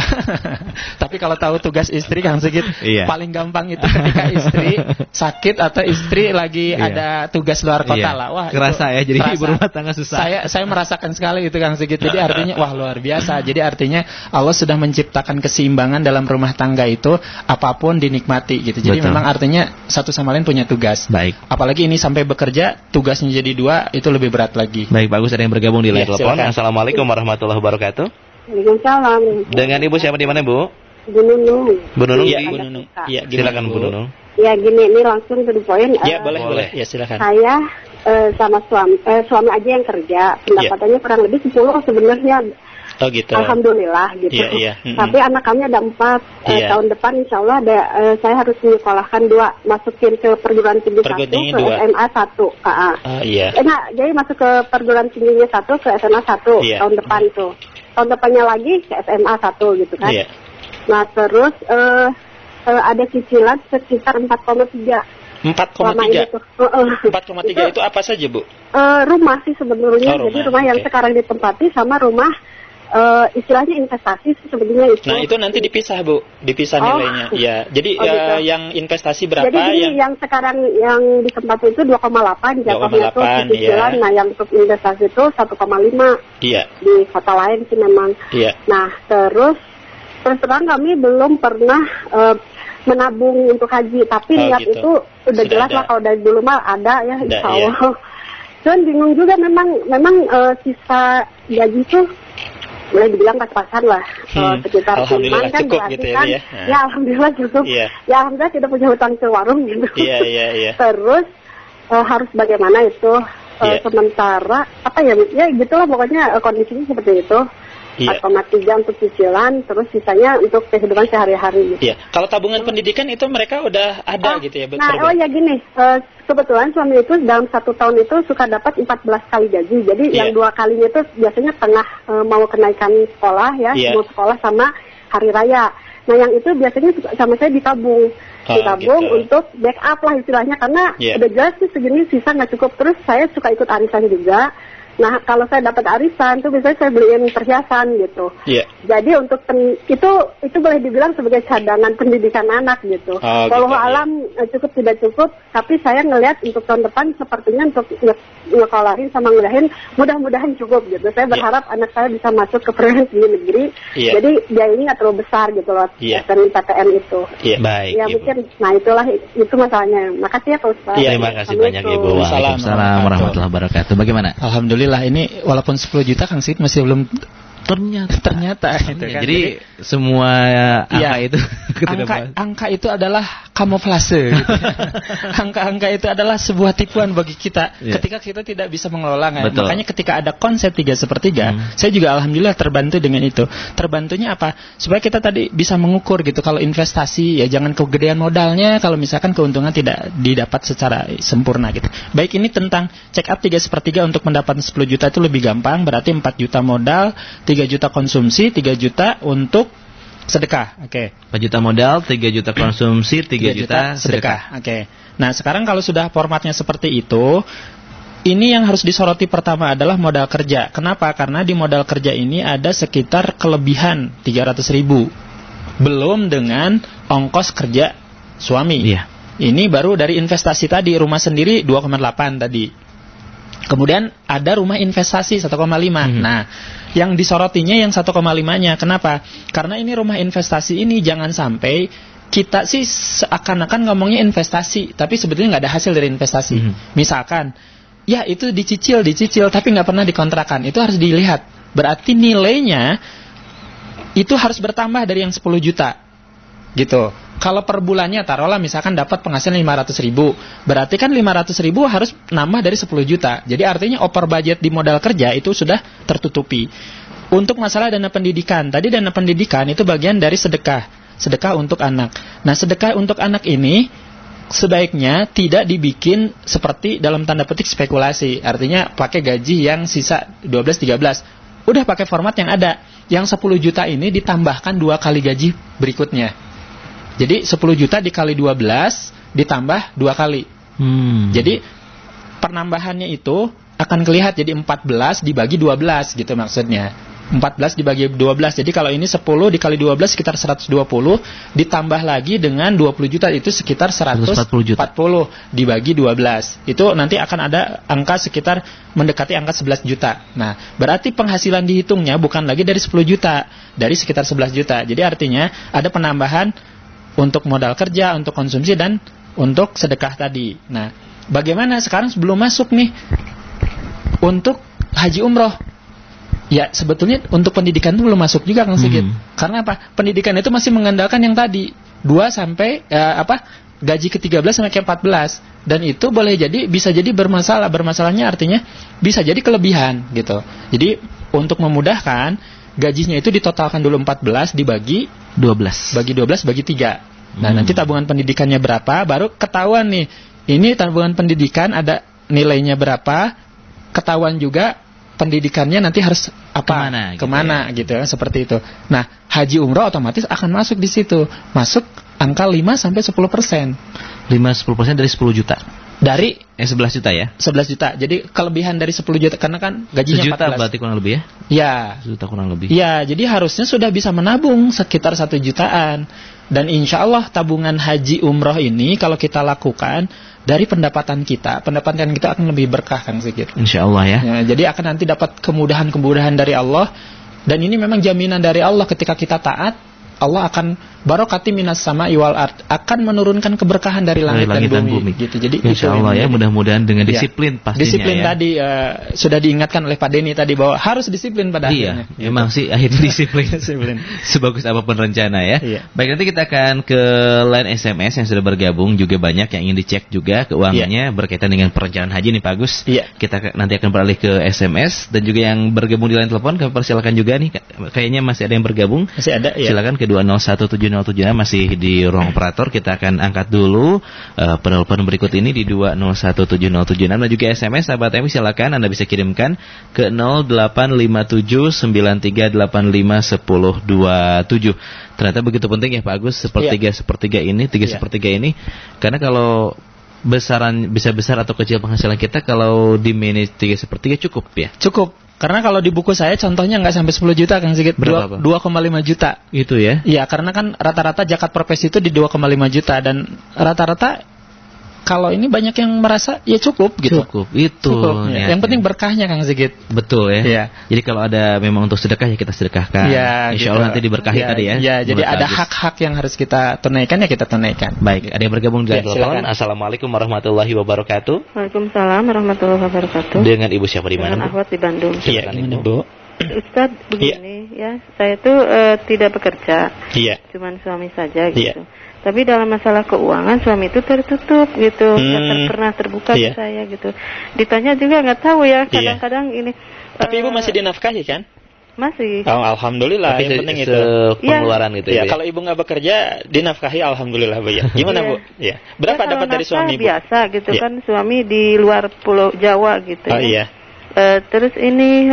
Tapi kalau tahu tugas istri Kang Sigit, iya. paling gampang itu ketika istri sakit atau istri lagi iya. ada tugas luar kota iya. lah. Wah, kerasa ya jadi ibu rumah tangga susah. Saya saya merasakan sekali itu Kang Sigit. Jadi artinya wah luar biasa. Jadi artinya Allah sudah menciptakan keseimbangan dalam rumah tangga itu apapun dinikmati gitu. Jadi betul. Memang artinya satu sama lain punya tugas. Baik. Apalagi ini sampai bekerja tugasnya jadi dua itu lebih berat lagi. Baik, Pak Agus. Yang bergabung di layar ya, telepon. Assalamualaikum warahmatullahi wabarakatuh. Waalaikumsalam. Dengan Ibu siapa di mana, Bu? Bu Nunung. Bu Nunung. Iya, Bu Nunung. Iya, silakan Bu Nunung. Ya, gini ini langsung to the point. Iya, uh, boleh, boleh. Ya, silakan. Saya uh, sama suami eh, suami aja yang kerja. Pendapatannya ya. Kurang lebih sepuluh sebenarnya. Oh, gitu. Alhamdulillah gitu. Ya, ya. Mm-hmm. Tapi anak kami ada empat ya. uh, tahun depan insyaallah ada uh, saya harus menyekolahkan dua masukin ke perguruan tinggi satu ke dua. S M A satu K A. Oh iya. Eh, nah, jadi masuk ke perguruan tingginya satu ke S M A satu ya. Tahun depan hmm. tuh. Tahun depannya lagi ke S M A satu gitu kan. Ya. Nah, terus uh, uh, ada cicilan sekitar empat koma tiga empat koma tiga empat koma tiga itu, itu apa saja, Bu? Uh, rumah sih sebenarnya. Oh, rumah. Jadi rumah yang okay. sekarang ditempati sama rumah Uh, istilahnya investasi sebetulnya itu. Nah itu nanti dipisah Bu, dipisah oh. nilainya. Ya, jadi oh, gitu. uh, yang investasi berapa? Jadi gini, yang... yang sekarang yang di tempat itu dua koma delapan jatuhnya itu di jalan. Nah yang untuk investasi itu satu koma lima iya. di kota lain sih memang. Iya. Nah terus terus terang kami belum pernah uh, menabung untuk haji, tapi oh, niat gitu. Itu udah sudah jelas ada. Lah kalau dari dulu mah ada ya da, insya Allah. Iya. Cuman bingung juga memang memang uh, sisa gaji tuh. Boleh dibilang pas-pasan lah hmm. sekitar cuman kan cukup gitu ya, kan, ya. Nah. ya alhamdulillah cukup yeah. ya alhamdulillah tidak punya hutang ke warung gitu yeah, yeah, yeah. terus uh, harus bagaimana itu uh, yeah. sementara apa ya ya gitulah pokoknya uh, kondisinya seperti itu empat koma tiga yeah. untuk cicilan terus sisanya untuk kehidupan sehari-hari gitu. Yeah. Kalau tabungan hmm. pendidikan itu mereka udah ada ah, gitu ya betul nah oh ya gini uh, kebetulan suami itu dalam satu tahun itu suka dapat empat belas kali gaji. Jadi yeah. yang dua kalinya itu biasanya tengah e, mau kenaikan sekolah ya, yeah. mau sekolah sama hari raya. Nah yang itu biasanya sama saya ditabung, oh, ditabung gitu. Untuk backup lah istilahnya karena yeah. udah jelas sih segini sisa nggak cukup. Terus saya suka ikut arisan juga. Nah kalau saya dapat arisan tuh biasanya saya beliin perhiasan gitu. Yeah. Jadi untuk pen, itu itu boleh dibilang sebagai cadangan pendidikan anak gitu. Oh, kalau gitu, alam ya. Cukup tidak cukup, tapi saya ngelihat untuk tahun depan sepertinya untuk ngekolahin sama ngelahin mudah-mudahan cukup gitu. Saya berharap yeah. anak saya bisa masuk ke perguruan tinggi negeri. Yeah. Jadi biayanya nggak terlalu besar gitu loh. Yeah. Dari P T N itu. Yeah. Baik. Ya mungkin. Nah itulah itu masalahnya. Makasih ya Pak Ustaz. Yeah, terima kasih banyak Ibu. Waalaikumsalam warahmatullahi wabarakatuh. Bagaimana? Alhamdulillah. Lah ini walaupun sepuluh juta Kang Sigit masih belum ternyata ternyata gitu kan. Jadi semua angka ya, itu angka, angka itu adalah kamuflase gitu. Angka-angka itu adalah sebuah tipuan bagi kita ya. Ketika kita tidak bisa mengelola kan. Makanya ketika ada konsep tiga sepertiga hmm. saya juga alhamdulillah terbantu dengan itu. Terbantunya apa? Supaya kita tadi bisa mengukur gitu kalau investasi ya jangan kegedean modalnya kalau misalkan keuntungan tidak didapat secara sempurna gitu. Baik ini tentang check up tiga sepertiga untuk mendapatkan sepuluh juta itu lebih gampang berarti empat juta modal tiga juta konsumsi, tiga juta untuk sedekah. Oke. Okay. empat juta modal, tiga juta konsumsi, tiga juta sedekah. Oke. Okay. Nah, sekarang kalau sudah formatnya seperti itu, ini yang harus disoroti pertama adalah modal kerja. Kenapa? Karena di modal kerja ini ada sekitar kelebihan tiga ratus ribu. Belum dengan ongkos kerja suami. Iya. Ini baru dari investasi tadi, rumah sendiri dua koma delapan tadi. Kemudian ada rumah investasi satu koma lima. Mm-hmm. Nah, yang disorotinya yang satu koma lima-nya. Kenapa? Karena ini rumah investasi ini jangan sampai kita sih seakan-akan ngomongnya investasi, tapi sebetulnya nggak ada hasil dari investasi. Mm-hmm. Misalkan, ya itu dicicil, dicicil, tapi nggak pernah dikontrakan. Itu harus dilihat. Berarti nilainya itu harus bertambah dari yang sepuluh juta. Gitu. Kalau per bulannya taruhlah misalkan dapat penghasilan lima ratus ribu, berarti kan lima ratus ribu harus nambah dari sepuluh juta. Jadi artinya over budget di modal kerja itu sudah tertutupi. Untuk masalah dana pendidikan, tadi dana pendidikan itu bagian dari sedekah, sedekah untuk anak. Nah sedekah untuk anak ini sebaiknya tidak dibikin seperti dalam tanda petik spekulasi. Artinya pakai gaji yang sisa dua belas tiga belas. Udah pakai format yang ada. Yang sepuluh juta ini ditambahkan dua kali gaji berikutnya. Jadi sepuluh juta dikali dua belas ditambah dua kali. Hmm. Jadi penambahannya itu akan kelihatan jadi empat belas dibagi dua belas gitu maksudnya. empat belas dibagi dua belas. Jadi kalau ini sepuluh dikali dua belas sekitar seratus dua puluh ditambah lagi dengan dua puluh juta itu sekitar seratus empat puluh juta. Dibagi dua belas. Itu nanti akan ada angka sekitar mendekati angka sebelas juta. Nah, berarti penghasilan dihitungnya bukan lagi dari sepuluh juta, dari sekitar sebelas juta. Jadi artinya ada penambahan untuk modal kerja, untuk konsumsi, dan untuk sedekah tadi. Nah, bagaimana sekarang sebelum masuk nih untuk haji umroh? Ya, sebetulnya untuk pendidikan itu belum masuk juga, Kang Sigit. Hmm. Karena apa? Pendidikan itu masih mengandalkan yang tadi. dua sampai, eh, apa, gaji ke-tiga belas sampai ke-empat belas. Dan itu boleh jadi, bisa jadi bermasalah. Bermasalahnya artinya bisa jadi kelebihan, gitu. Jadi, untuk memudahkan, gajinya itu ditotalkan dulu empat belas dibagi dua belas. Bagi dua belas bagi tiga. Nah, hmm. nanti tabungan pendidikannya berapa baru ketahuan nih. Ini tabungan pendidikan ada nilainya berapa? Ketahuan juga pendidikannya nanti harus apa? Kemana, Kemana gitu, ya. gitu ya, seperti itu. Nah, haji umroh otomatis akan masuk di situ. Masuk angka lima sampai sepuluh persen. lima sampai sepuluh persen dari sepuluh juta. Dari eh, sebelas juta ya? sebelas juta. Jadi kelebihan dari sepuluh juta, karena kan gajinya sejuta empat belas. Berarti kurang lebih ya? Ya. sejuta kurang lebih. Ya, jadi harusnya sudah bisa menabung sekitar satu jutaan. Dan insya Allah tabungan haji umroh ini kalau kita lakukan dari pendapatan kita, pendapatan kita akan lebih berkah Kang Sigit. Insya Allah ya. Ya, jadi akan nanti dapat kemudahan-kemudahan dari Allah. Dan ini memang jaminan dari Allah, ketika kita taat, Allah akan barokati minas sama iwal art, akan menurunkan keberkahan dari langit, langit dan bumi. Dan bumi. Gitu. Jadi insya Allah ya, mudah-mudahan dengan disiplin ya, pastinya. Disiplin ya. Tadi uh, sudah diingatkan oleh Pak Deni tadi bahwa harus disiplin pada iya, akhirnya. Iya, memang gitu. Sih akhirnya disiplin. Disiplin. Sebagus apapun rencana ya. Iya. Baik, nanti kita akan ke line S M S yang sudah bergabung, juga banyak yang ingin dicek juga keuangannya iya. berkaitan dengan perencanaan haji nih Pak Agus. Iya. Kita nanti akan beralih ke S M S dan juga yang bergabung di line telepon kami persilakan juga nih. Kayaknya masih ada yang bergabung. Masih ada ya. Silakan ke dua nol satu tujuh nol tujuh masih di ruang operator. Kita akan angkat dulu uh, penelpon berikut ini di dua nol satu tujuh nol tujuh enam dan juga S M S sahabat M I, silakan Anda bisa kirimkan ke nol delapan lima tujuh sembilan tiga delapan lima satu nol dua tujuh. Ternyata begitu penting ya Pak Agus, sepertiga yeah. sepertiga ini, tiga yeah. sepertiga ini, karena kalau besaran bisa besar atau kecil penghasilan kita, kalau di manage tiga sepertiga cukup ya. Cukup. Karena kalau di buku saya contohnya nggak sampai sepuluh juta Kang Sigit, dua koma lima juta gitu ya. Iya, karena kan rata-rata zakat perpres itu di dua koma lima juta dan rata-rata kalau ini banyak yang merasa ya cukup gitu. Cukup itu. Cukup, ya. Yang penting berkahnya Kang Sigit. Betul ya. Ya. Jadi kalau ada memang untuk sedekah ya kita sedekahkan. Ya, Insya Allah gitu. Nanti diberkahi ya, tadi ya. Ya, jadi ada Agus. hak-hak yang harus kita tunaikan ya kita tunaikan. Baik, ada yang bergabung dengan ya, telepon. Assalamualaikum warahmatullahi wabarakatuh. Waalaikumsalam warahmatullahi wabarakatuh. Dengan Ibu siapa di mana? Dengan Ahwat di Bandung. Iya, gimana Bu? Ustaz, begini ya, ya saya itu uh, tidak bekerja. Iya. Cuman suami saja gitu. Ya. Tapi dalam masalah keuangan suami itu tertutup gitu, nggak hmm, ter- pernah terbuka iya. ke saya gitu. Ditanya juga nggak tahu ya, kadang-kadang iya. ini. Tapi uh, ibu masih dinafkahi kan? Masih. Oh, alhamdulillah. Tapi yang se- penting se- itu pengeluaran ya. Gitu. Ya, ya. Kalau ibu nggak bekerja dinafkahi, alhamdulillah bu ya. Gimana bu? Ya. Berapa ya, dapat dari suami bu? Biasa gitu ya. Kan suami di luar Pulau Jawa gitu. Oh ya. Iya. Uh, terus ini.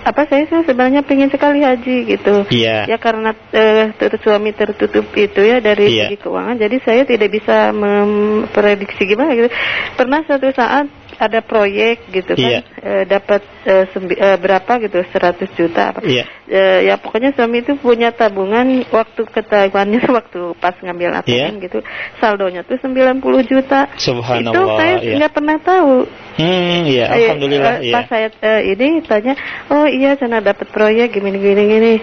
Apa saya sebenarnya pengen sekali haji gitu yeah. ya karena eh, ter- suami tertutup itu ya dari yeah. segi keuangan, jadi saya tidak bisa memprediksi gimana gitu. Pernah suatu saat ada proyek gitu kan yeah. eh, dapat eh, sembi- eh, berapa gitu seratus juta apa yeah. eh, ya pokoknya suami itu punya tabungan waktu ke Taiwannya, waktu pas ngambil A T M yeah. gitu saldonya tuh sembilan puluh juta. Subhanallah, itu saya nggak yeah. pernah tahu. Hmm, ya, alhamdulillah. Eh, eh, pas saya eh, ini tanya, oh iya, sana dapat proyek gini-gini gini.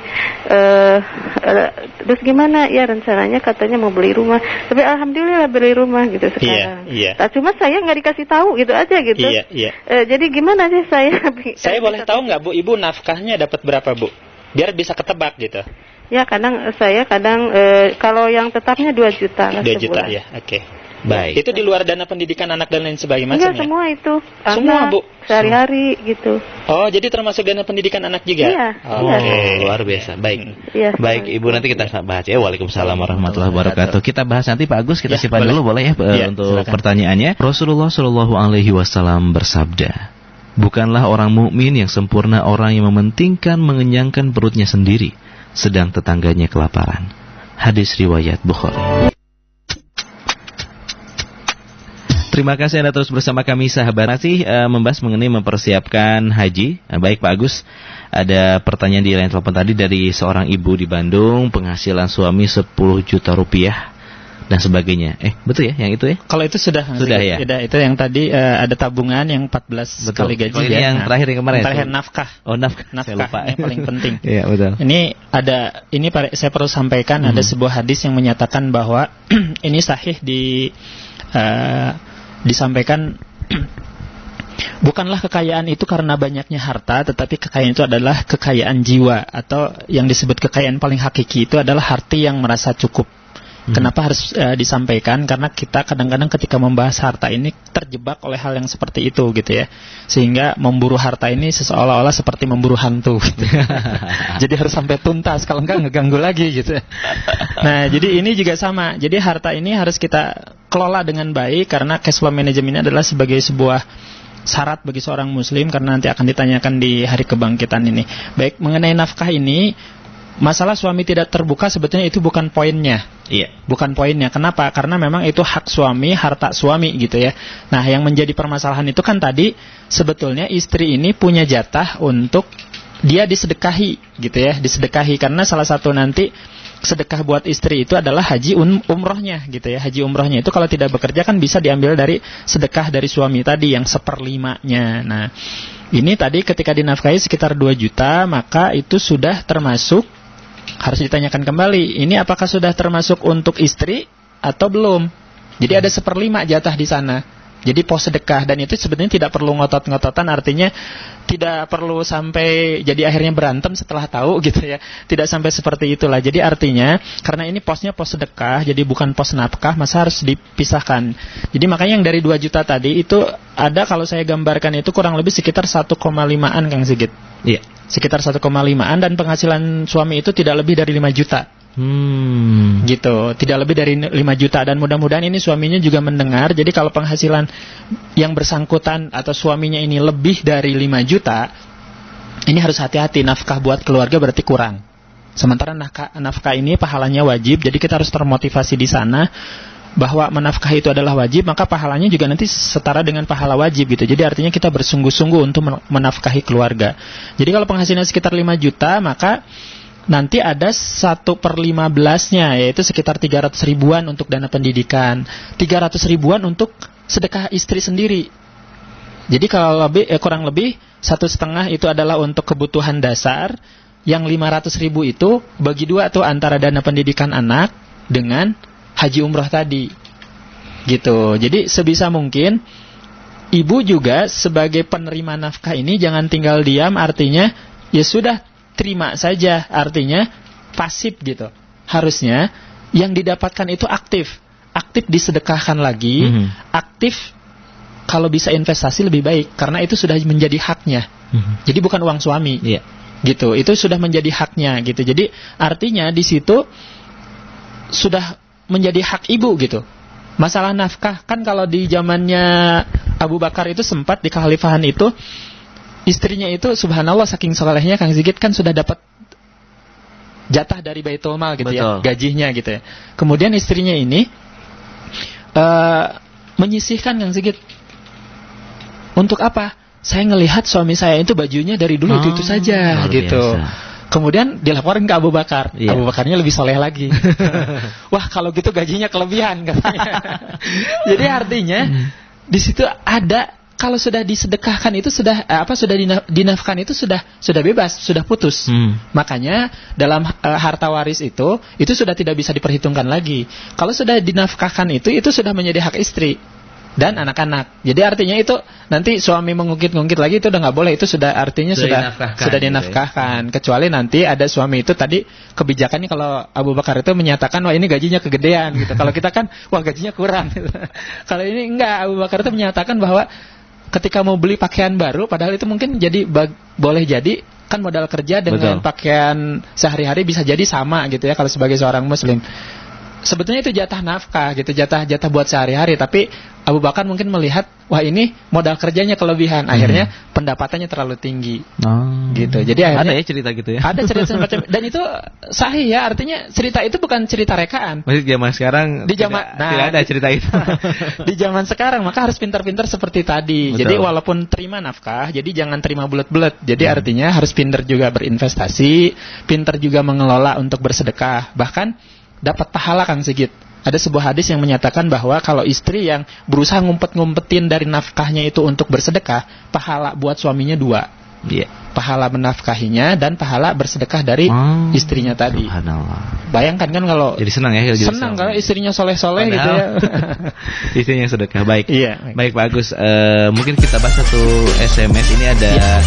Eh, eh, terus gimana? Ya rencananya katanya mau beli rumah. Tapi alhamdulillah beli rumah gitu sekarang. Iya. Yeah, yeah. Cuma saya nggak dikasih tahu gitu aja gitu. Iya. Yeah, yeah. eh, jadi gimana sih saya? Saya boleh tahu nggak bu, ibu nafkahnya dapat berapa bu? Biar bisa ketebak gitu. Ya kadang saya kadang eh, kalau yang tetapnya dua juta lah sebulan. dua juta ya, oke. Okay. Baik. Itu di luar dana pendidikan anak dan lain sebagainya. Iya, semua itu. Anak, semua bu. Sehari-hari gitu. Oh, jadi termasuk dana pendidikan anak juga? Iya. Oh, iya. Okay. Luar biasa. Baik. Iya, Baik, Ibu nanti kita bahas ya. Waalaikumsalam warahmatullahi wabarakatuh. Kita bahas nanti Pak Agus, kita ya, simpan boleh. dulu boleh ya, ya untuk silakan. Pertanyaannya. Rasulullah Shallallahu Alaihi Wasallam bersabda, bukanlah orang mukmin yang sempurna orang yang mementingkan mengenyangkan perutnya sendiri, sedang tetangganya kelaparan. Hadis riwayat Bukhari. Terima kasih Anda terus bersama kami sahabat. Masih uh, membahas mengenai mempersiapkan haji. Nah, baik Pak Agus, ada pertanyaan di line telepon tadi dari seorang ibu di Bandung, penghasilan suami sepuluh juta rupiah dan sebagainya. Eh, betul ya yang itu ya? Kalau itu sudah sudah ya. Sudah, itu yang tadi uh, ada tabungan yang empat belas betul. Kali gaji ya. Yang nah, terakhir yang kemarin. Yang terakhir nafkah. Oh, nafkah. Nafkah lupa. Yang paling penting. Iya, betul. Ini ada ini saya perlu sampaikan hmm. ada sebuah hadis yang menyatakan bahwa ini sahih di uh, disampaikan, bukanlah kekayaan itu karena banyaknya harta, tetapi kekayaan itu adalah kekayaan jiwa, atau yang disebut kekayaan paling hakiki itu adalah hati yang merasa cukup. Hmm. Kenapa harus uh, disampaikan? Karena kita kadang-kadang ketika membahas harta ini terjebak oleh hal yang seperti itu gitu ya. Sehingga memburu harta ini seolah-olah seperti memburu hantu gitu. Jadi harus sampai tuntas, kalau enggak ngeganggu lagi gitu. Nah, jadi ini juga sama. Jadi harta ini harus kita kelola dengan baik, karena cash flow management ini adalah sebagai sebuah syarat bagi seorang muslim, karena nanti akan ditanyakan di hari kebangkitan ini. Baik, mengenai nafkah ini Masalah suami tidak terbuka sebetulnya itu bukan poinnya. Iya. Bukan poinnya. Kenapa? Karena memang itu hak suami, harta suami gitu ya. Nah, yang menjadi permasalahan itu kan tadi sebetulnya istri ini punya jatah untuk dia disedekahi gitu ya, disedekahi karena salah satu nanti sedekah buat istri itu adalah haji umrohnya gitu ya. Haji umrohnya itu kalau tidak bekerja kan bisa diambil dari sedekah dari suami tadi yang seperlimanya. Nah, ini tadi ketika dinafkahi sekitar dua juta, maka itu sudah termasuk, harus ditanyakan kembali, ini apakah sudah termasuk untuk istri atau belum? Jadi ada seperlima jatah di sana. Jadi pos sedekah, dan itu sebenarnya tidak perlu ngotot-ngototan, artinya tidak perlu sampai jadi akhirnya berantem setelah tahu gitu ya. Tidak sampai seperti itulah. Jadi artinya karena ini posnya pos sedekah, jadi bukan pos nafkah, masa harus dipisahkan. Jadi makanya yang dari dua juta tadi itu ada, kalau saya gambarkan itu kurang lebih sekitar satu koma lima-an Kang Sigit. Iya, sekitar satu koma lima-an, dan penghasilan suami itu tidak lebih dari lima juta. Hmm, gitu. Tidak lebih dari lima juta, dan mudah-mudahan ini suaminya juga mendengar. Jadi kalau penghasilan yang bersangkutan atau suaminya ini lebih dari lima juta, ini harus hati-hati, nafkah buat keluarga berarti kurang. Sementara nafkah, nafkah ini pahalanya wajib, jadi kita harus termotivasi di sana bahwa menafkahi itu adalah wajib, maka pahalanya juga nanti setara dengan pahala wajib gitu. Jadi artinya kita bersungguh-sungguh untuk menafkahi keluarga. Jadi kalau penghasilan sekitar lima juta, maka nanti ada satu per lima belasnya, yaitu sekitar tiga ratus ribuan untuk dana pendidikan, tiga ratus ribuan untuk sedekah istri sendiri. Jadi kalau lebih, eh, kurang lebih satu setengah itu adalah untuk kebutuhan dasar, yang lima ratus ribu itu bagi dua tuh antara dana pendidikan anak dengan haji umroh tadi gitu. Jadi sebisa mungkin ibu juga sebagai penerima nafkah ini jangan tinggal diam, artinya ya sudah terima saja, artinya pasif gitu. Harusnya yang didapatkan itu aktif. Aktif disedekahkan lagi, mm-hmm. aktif kalau bisa investasi lebih baik, karena itu sudah menjadi haknya. Mm-hmm. Jadi bukan uang suami. Yeah. Gitu. Itu sudah menjadi haknya gitu. Jadi artinya di situ sudah menjadi hak ibu gitu. Masalah nafkah kan kalau di zamannya Abu Bakar itu sempat di kekhalifahan itu, istrinya itu subhanallah saking solehnya Kang Sigit kan sudah dapat jatah dari Baitul Mal gitu. Betul. Ya, gajinya gitu ya. Kemudian istrinya ini uh, menyisihkan Kang Sigit. Untuk apa? Saya ngelihat suami saya itu bajunya dari dulu oh, itu, itu saja gitu. Biasa. Kemudian dilaporin ke Abu Bakar. Yeah. Abu Bakarnya lebih soleh lagi. Wah, kalau gitu gajinya kelebihan katanya. Jadi artinya di situ ada, kalau sudah disedekahkan itu sudah apa sudah dinafkan itu sudah sudah bebas, sudah putus. Hmm. Makanya dalam e, harta waris itu itu sudah tidak bisa diperhitungkan lagi. Kalau sudah dinafkahkan itu itu sudah menjadi hak istri dan anak-anak. Jadi artinya itu nanti suami mengungkit-ungkit lagi itu udah nggak boleh, itu sudah artinya sudah sudah dinafkahkan. Sudah dinafkahkan. Ya. Kecuali nanti ada suami itu tadi kebijakannya kalau Abu Bakar itu menyatakan wah ini gajinya kegedean gitu. Kalau kita kan wah gajinya kurang. Gitu. Kalau ini enggak, Abu Bakar itu menyatakan bahwa ketika mau beli pakaian baru, padahal itu mungkin jadi bag, boleh jadi kan modal kerja dengan Betul. Pakaian sehari-hari bisa jadi sama gitu ya kalau sebagai seorang muslim. Sebetulnya itu jatah nafkah gitu, jatah-jatah buat sehari-hari. Tapi Abu Bakar mungkin melihat wah ini modal kerjanya kelebihan, akhirnya hmm. pendapatannya terlalu tinggi oh. gitu. Jadi akhirnya ada ya cerita gitu ya. Ada cerita semacam dan itu sahih ya, artinya cerita itu bukan cerita rekaan. Maksud zaman sekarang di zaman tidak, nah, tidak ada cerita itu. Di zaman sekarang maka harus pintar-pintar seperti tadi. Betul. Jadi walaupun terima nafkah, jadi jangan terima bulat-bulat. Jadi hmm. artinya harus pintar juga berinvestasi, pintar juga mengelola untuk bersedekah. Bahkan dapat pahala Kang Sigit. Ada sebuah hadis yang menyatakan bahwa kalau istri yang berusaha ngumpet-ngumpetin dari nafkahnya itu untuk bersedekah, pahala buat suaminya dua. Yeah. Pahala menafkahinya dan pahala bersedekah dari oh, istrinya tadi. Subhanallah. Bayangkan kan kalau jadi senang ya, jadi senang, senang kalau istrinya soleh-soleh gitu ya. Istrinya sedekah baik. Yeah. Baik Pak Agus, uh, mungkin kita bahas satu S M S ini ada. Yeah.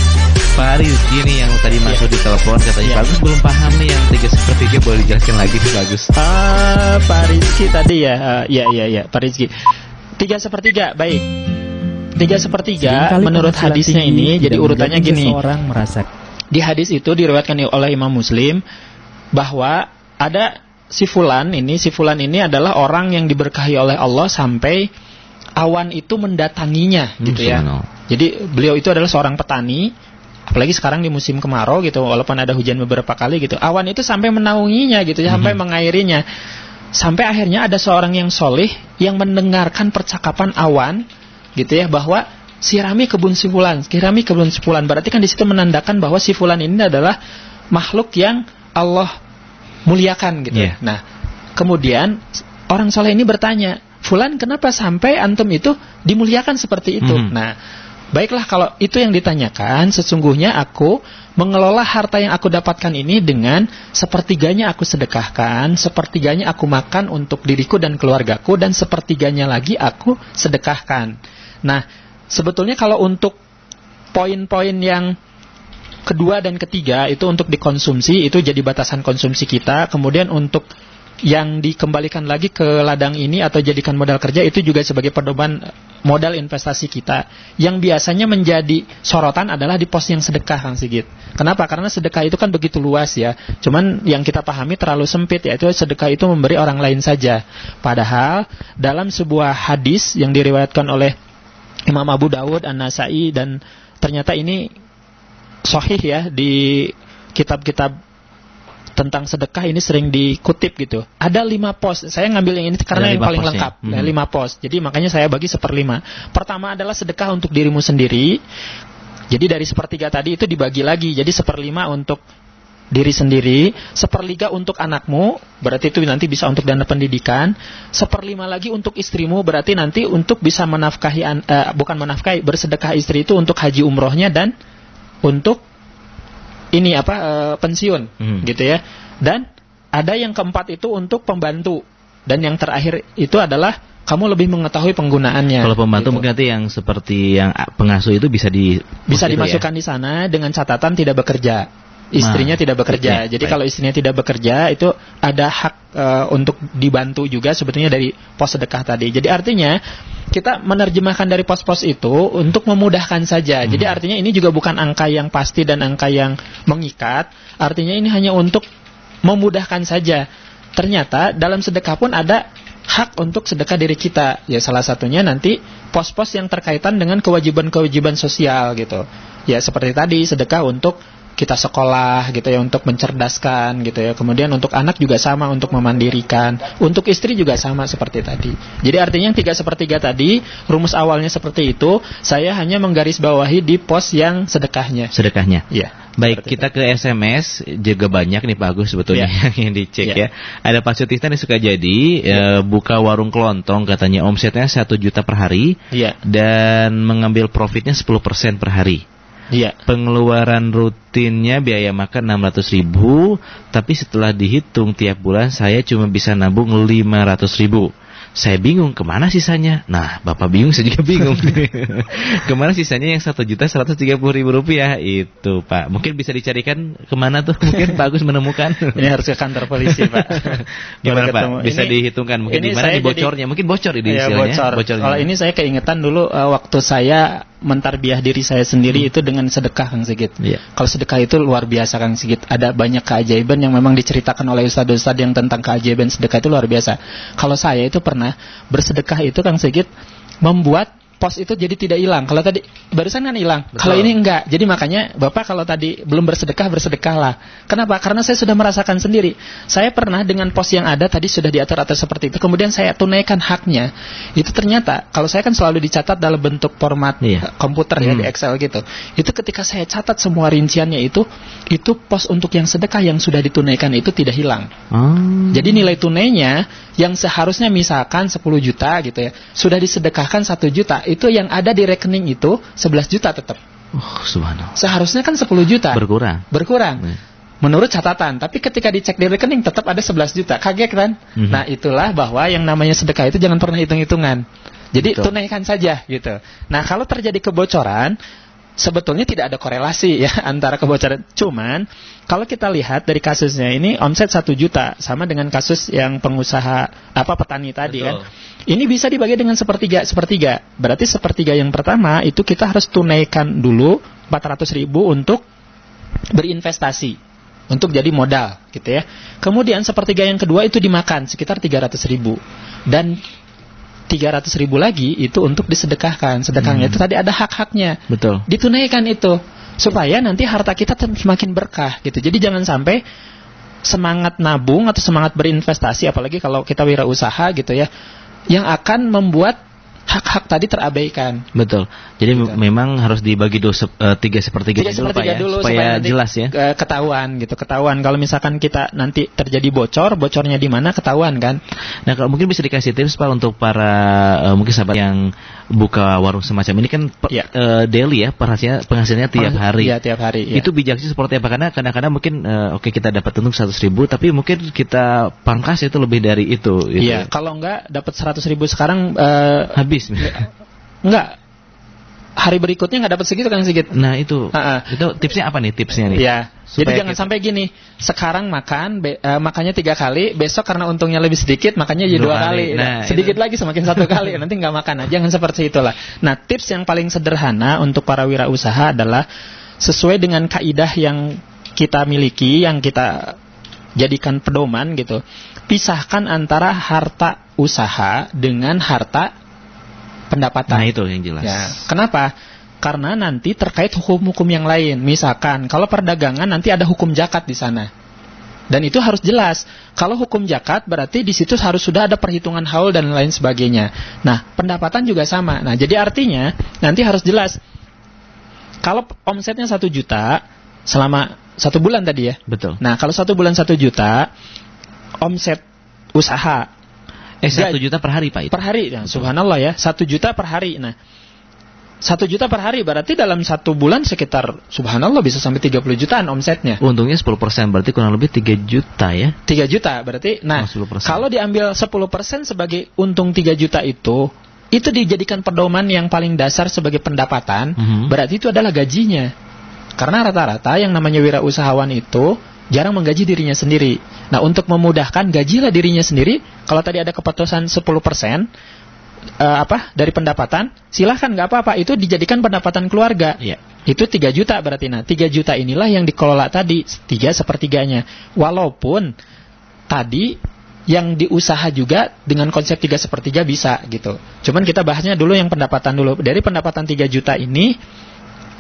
Pak Rizki nih yang tadi masuk yeah. di telepon katanya yeah. Pak Agus belum paham nih yang tiga seperti tiga, boleh dijelaskan lagi sih Pak Agus? Ah, Pak Rizki tadi ya, uh, ya ya ya Pak Rizki tiga sepertiga baik tiga sepertiga menurut hadisnya ini jadi urutannya gini. Merasa... Di hadis itu diriwayatkan oleh Imam Muslim bahwa ada si fulan ini si fulan ini adalah orang yang diberkahi oleh Allah sampai awan itu mendatanginya gitu hmm, ya. Jadi beliau itu adalah seorang petani. apalagi sekarang di musim kemarau gitu, walaupun ada hujan beberapa kali gitu, awan itu sampai menaunginya gitu, mm-hmm. sampai mengairinya, sampai akhirnya ada seorang yang soleh yang mendengarkan percakapan awan gitu ya, bahwa sirami kebun si fulan, sirami kebun si fulan, berarti kan di situ menandakan bahwa si fulan ini adalah makhluk yang Allah muliakan gitu. Yeah. Nah, kemudian orang soleh ini bertanya, "Fulan, kenapa sampai antum itu dimuliakan seperti itu?" Mm. Nah, baiklah kalau itu yang ditanyakan, sesungguhnya aku mengelola harta yang aku dapatkan ini dengan sepertiganya aku sedekahkan, sepertiganya aku makan untuk diriku dan keluargaku, dan sepertiganya lagi aku sedekahkan. Nah, sebetulnya kalau untuk poin-poin yang kedua dan ketiga itu untuk dikonsumsi, itu jadi batasan konsumsi kita. Kemudian untuk yang dikembalikan lagi ke ladang ini atau jadikan modal kerja, itu juga sebagai pedoman modal investasi kita. Yang biasanya menjadi sorotan adalah di pos yang sedekah, Kang Sigit. Kenapa? Karena sedekah itu kan begitu luas ya. Cuman yang kita pahami terlalu sempit, yaitu sedekah itu memberi orang lain saja. Padahal dalam sebuah hadis yang diriwayatkan oleh Imam Abu Dawud, An-Nasai, dan ternyata ini sahih ya, di kitab-kitab tentang sedekah ini sering dikutip gitu. Ada lima pos, saya ngambil yang ini karena yang paling lengkap ya. hmm. Lima pos, jadi makanya saya bagi seperlima. Pertama adalah sedekah untuk dirimu sendiri. Jadi dari sepertiga tadi itu dibagi lagi, jadi seperlima untuk diri sendiri, seperliga untuk anakmu, berarti itu nanti bisa untuk dana pendidikan, seperlima lagi untuk istrimu, berarti nanti untuk bisa menafkahi, uh, bukan menafkahi, bersedekah istri itu untuk haji umrohnya dan untuk ini apa uh, pensiun, hmm. gitu ya. Dan ada yang keempat itu untuk pembantu, dan yang terakhir itu adalah kamu lebih mengetahui penggunaannya. Kalau pembantu gitu, mungkin nanti yang seperti yang pengasuh itu bisa di bisa dimasukkan ya? Di sana dengan catatan tidak bekerja. Istrinya nah, tidak bekerja. Baik, jadi baik. Kalau istrinya tidak bekerja itu ada hak e, untuk dibantu juga sebetulnya dari pos sedekah tadi. Jadi artinya kita menerjemahkan dari pos-pos itu untuk memudahkan saja. Hmm. Jadi artinya ini juga bukan angka yang pasti dan angka yang mengikat. Artinya ini hanya untuk memudahkan saja. Ternyata dalam sedekah pun ada hak untuk sedekah diri kita. Ya salah satunya nanti pos-pos yang terkaitan dengan kewajiban-kewajiban sosial gitu. Ya seperti tadi sedekah untuk kita sekolah gitu ya, untuk mencerdaskan gitu ya. Kemudian untuk anak juga sama, untuk memandirikan. Untuk istri juga sama seperti tadi. Jadi artinya yang tiga sepertiga tadi, rumus awalnya seperti itu. Saya hanya menggarisbawahi di pos yang sedekahnya. Sedekahnya. Iya. Baik, kita itu. Ke S M S juga banyak nih Pak Agus sebetulnya yeah. yang dicek yeah. ya. Ada Pak Sutisna yang suka jadi yeah. e, buka warung kelontong, katanya omsetnya satu juta per hari yeah. dan mengambil profitnya sepuluh persen per hari. Iya. Pengeluaran rutinnya biaya makan enam ratus ribu, tapi setelah dihitung tiap bulan saya cuma bisa nabung lima ratus ribu. Saya bingung kemana sisanya. Nah, Bapak bingung, saya juga bingung. Kemana sisanya yang satu juta seratus tiga puluh ribu rupiah itu, Pak? Mungkin bisa dicarikan kemana tuh? Mungkin Pak Agus menemukan. Ini harus ke kantor polisi, Pak. Gimana, Pak? Bisa ini, dihitungkan. Mungkin di mana dibocornya? Jadi, mungkin bocor ini ya, istilahnya. Bocor. Bocor. Kalau ini saya keingetan dulu uh, waktu saya mentarbiah diri saya sendiri hmm. itu dengan sedekah, Kang Sigit. Yeah. Kalau sedekah itu luar biasa, Kang Sigit. Ada banyak keajaiban yang memang diceritakan oleh ustadz-ustadz yang tentang keajaiban sedekah itu luar biasa. Kalau saya itu pernah bersedekah itu, Kang Sigit, membuat pos itu jadi tidak hilang. Kalau tadi barusan kan hilang. Betul. Kalau ini enggak. Jadi makanya Bapak kalau tadi belum bersedekah, bersedekahlah. Kenapa? Karena saya sudah merasakan sendiri. Saya pernah dengan pos yang ada tadi sudah diatur-atur seperti itu. Kemudian saya tunaikan haknya. Itu ternyata kalau saya kan selalu dicatat dalam bentuk format iya. komputer ya hmm. di Excel gitu. Itu ketika saya catat semua rinciannya itu, itu pos untuk yang sedekah yang sudah ditunaikan itu tidak hilang. Hmm. Jadi nilai tunainya yang seharusnya misalkan sepuluh juta gitu ya, sudah disedekahkan satu juta. Itu yang ada di rekening itu sebelas juta tetap. Oh, subhanallah. Seharusnya kan sepuluh juta. Berkurang. Berkurang. Ya. Menurut catatan, tapi ketika dicek di rekening tetap ada sebelas juta. Kaget kan? Mm-hmm. Nah, itulah bahwa yang namanya sedekah itu jangan pernah hitung-hitungan. Jadi betul. Tunaikan saja gitu. Nah, kalau terjadi kebocoran, sebetulnya tidak ada korelasi ya antara kebocoran. Cuman kalau kita lihat dari kasusnya ini omset satu juta sama dengan kasus yang pengusaha apa petani tadi. Betul. Kan. Ini bisa dibagi dengan sepertiga, sepertiga. Berarti sepertiga yang pertama itu kita harus tunaikan dulu empat ratus ribu untuk berinvestasi, untuk jadi modal gitu ya. Kemudian sepertiga yang kedua itu dimakan sekitar tiga ratus ribu, dan tiga ratus ribu lagi itu untuk disedekahkan. Sedekahnya hmm. itu tadi ada hak-haknya. Betul. Ditunaikan itu. supaya nanti harta kita semakin berkah gitu. Jadi jangan sampai semangat nabung atau semangat berinvestasi, apalagi kalau kita wirausaha gitu ya, yang akan membuat hak-hak tadi terabaikan. Betul. Jadi gitu. Memang harus dibagi dua uh, tiga sepertiga dulu, Pak, ya, dulu supaya, supaya jelas ya. Ketahuan gitu, ketahuan. Kalau misalkan kita nanti terjadi bocor, bocornya di mana ketahuan kan? Nah, kalau mungkin bisa dikasih tips, Pak, untuk para uh, mungkin sahabat yang buka warung semacam ini kan per, ya. uh, daily ya, penghasilannya, penghasilannya tiap hari. Iya, tiap hari. Ya. Itu bijaknya seperti apa? Karena kadang-kadang mungkin uh, oke okay, kita dapat untung seratus ribu, tapi mungkin kita pangkas itu lebih dari itu. Iya. Gitu. Kalau enggak dapat seratus ribu sekarang uh, habis. Enggak, hari berikutnya nggak dapat segitu kan sedikit. Nah itu, uh-uh. itu tipsnya apa nih tipsnya nih? Ya, jadi jangan kita... sampai gini. Sekarang makan, be- uh, makannya tiga kali. Besok karena untungnya lebih sedikit, makannya jadi dua kali. kali. Nah, sedikit itu... lagi semakin satu kali. Nanti nggak makan. Nah, jangan seperti itulah. Nah, tips yang paling sederhana untuk para wirausaha adalah sesuai dengan kaidah yang kita miliki, yang kita jadikan pedoman gitu. Pisahkan antara harta usaha dengan harta pendapatan. Nah itu yang jelas ya. Kenapa? Karena nanti terkait hukum-hukum yang lain. Misalkan kalau perdagangan nanti ada hukum zakat di sana, dan itu harus jelas. Kalau hukum zakat berarti di situ harus sudah ada perhitungan haul dan lain sebagainya. Nah pendapatan juga sama. Nah jadi artinya nanti harus jelas. Kalau omsetnya satu juta selama satu bulan tadi ya. Betul. Nah kalau satu bulan satu juta omset usaha. Eh, satu juta per hari, Pak? Itu? Per hari, ya, subhanallah ya. satu juta per hari. Nah, satu juta per hari berarti dalam satu bulan sekitar, subhanallah, bisa sampai tiga puluh jutaan omsetnya. Untungnya sepuluh persen, berarti kurang lebih tiga juta ya? tiga juta, berarti. Nah, oh, kalau diambil sepuluh persen sebagai untung tiga juta itu, itu dijadikan pedoman yang paling dasar sebagai pendapatan, mm-hmm. berarti itu adalah gajinya. Karena rata-rata yang namanya wirausahawan itu jarang menggaji dirinya sendiri. Nah, untuk memudahkan, gajilah dirinya sendiri. Kalau tadi ada keputusan sepuluh persen uh, apa dari pendapatan, silahkan, nggak apa-apa. Itu dijadikan pendapatan keluarga. Ya. Itu tiga juta berarti. Nah, tiga juta inilah yang dikelola tadi, tiga sepertiganya. Walaupun tadi yang diusaha juga dengan konsep tiga sepertiga bisa gitu. Cuman kita bahasnya dulu yang pendapatan dulu. Dari pendapatan tiga juta ini,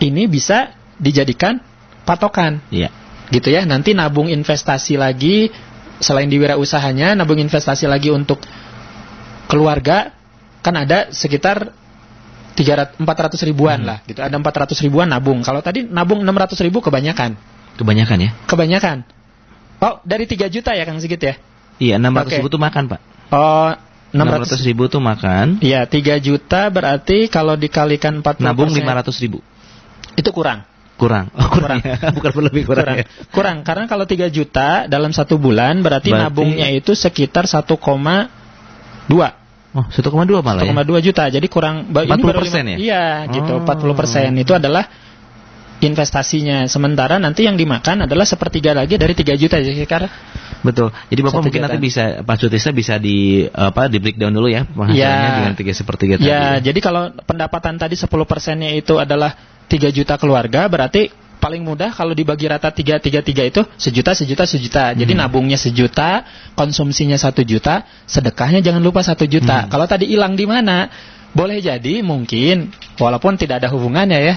ini bisa dijadikan patokan. Iya. Gitu ya, nanti nabung investasi lagi selain di wirausahanya, nabung investasi lagi untuk keluarga, kan ada sekitar tiga ratus empat ratus ribuan hmm. lah gitu. Ada empat ratus ribuan nabung. Kalau tadi nabung enam ratus ribu kebanyakan. Kebanyakan ya? Kebanyakan. Oh, dari tiga juta ya Kang Sigit ya? Iya, enam ratus okay. ribu tuh makan, Pak. Oh, enam ratus ribu tuh makan. Iya, tiga juta berarti kalau dikalikan empat puluh persen. Nabung lima ratus ribu. Itu kurang. Kurang, oh, kurang. kurang. Ya. Bukan lebih kurang. Kurang. Ya. kurang, karena kalau tiga juta dalam satu bulan berarti, berarti... nabungnya itu sekitar satu koma dua. Oh, satu koma dua malah. satu koma dua ya? Juta. Jadi kurang empat puluh persen ya? Iya, oh. gitu. empat puluh persen itu adalah investasinya. Sementara nanti yang dimakan adalah sepertiga lagi dari tiga juta sekitar. Betul. Jadi Bapak mungkin jutaan. Nanti bisa Pak Sutisna bisa di apa di breakdown dulu ya penghasilannya ya. Dengan tiga sepertiga tadi. Ya, jadi kalau pendapatan tadi sepuluh persen-nya itu adalah tiga juta keluarga, berarti paling mudah kalau dibagi rata tiga tiga tiga itu sejuta sejuta sejuta. Jadi hmm. nabungnya sejuta, konsumsinya satu juta, sedekahnya jangan lupa satu juta. Hmm. Kalau tadi hilang di mana? Boleh jadi mungkin walaupun tidak ada hubungannya ya.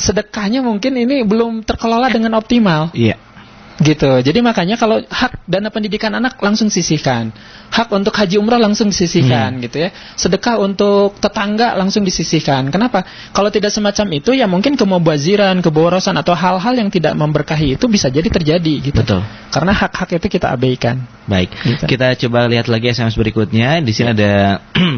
Sedekahnya mungkin ini belum terkelola dengan optimal. Iya. Gitu. Jadi makanya kalau hak dana pendidikan anak langsung sisihkan. Hak untuk haji umrah langsung disisihkan hmm. gitu ya. Sedekah untuk tetangga langsung disisihkan. Kenapa? Kalau tidak semacam itu ya mungkin kemubaziran, keborosan atau hal-hal yang tidak memberkahi itu bisa jadi terjadi gitu. Betul. Karena hak-hak itu kita abaikan. Baik. Gitu. Kita coba lihat lagi S M S berikutnya. Di sini ya. Ada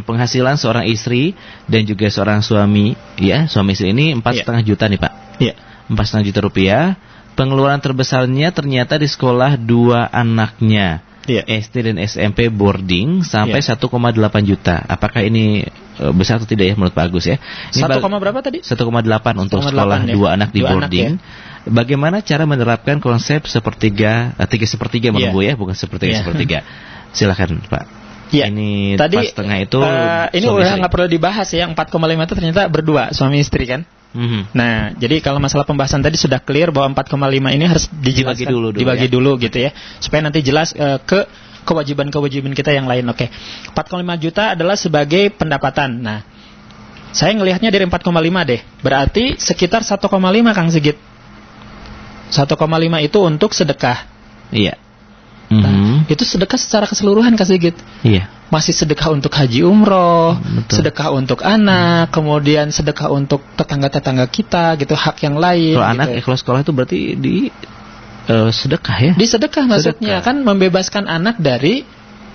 penghasilan seorang istri dan juga seorang suami, ya. Suami istri ini empat koma lima ya. Juta nih, Pak. Iya. empat koma lima juta rupiah. Pengeluaran terbesarnya ternyata di sekolah dua anaknya. Yeah. S D dan S M P boarding sampai yeah. satu koma delapan juta. Apakah ini e, besar atau tidak ya menurut Pak Agus ya? Ini satu, ba- berapa tadi? satu koma delapan untuk satu koma delapan sekolah ya. Dua anak di dua boarding. Anak, ya. Bagaimana cara menerapkan konsep sepertiga, tiga sepertiga menurut Bu ya, bukan sepertiga yeah. sepertiga. Silakan Pak. Yeah. Ini tadi, pas tengah itu uh, ini udah nggak perlu dibahas ya. empat koma lima itu ternyata berdua suami istri kan. Mm-hmm. Nah, jadi kalau masalah pembahasan tadi sudah clear bahwa empat koma lima ini harus dijelaskan, dibagi dulu, dulu, dibagi ya. Dulu gitu ya, supaya nanti jelas uh, ke kewajiban-kewajiban kita yang lain. Oke, okay. empat koma lima juta adalah sebagai pendapatan. Nah, Saya ngelihatnya dari empat koma lima deh. Berarti sekitar satu koma lima Kang Sigit. satu koma lima itu untuk sedekah. Iya. Mm-hmm. Nah, itu sedekah secara keseluruhan Kang Sigit. Iya. Masih sedekah untuk haji umroh, betul, sedekah untuk anak, hmm. kemudian sedekah untuk tetangga-tetangga kita, gitu, hak yang lain. Kalau gitu, anak ikhlas sekolah itu berarti di uh, sedekah ya? Di sedekah maksudnya, sedekah. Kan membebaskan anak dari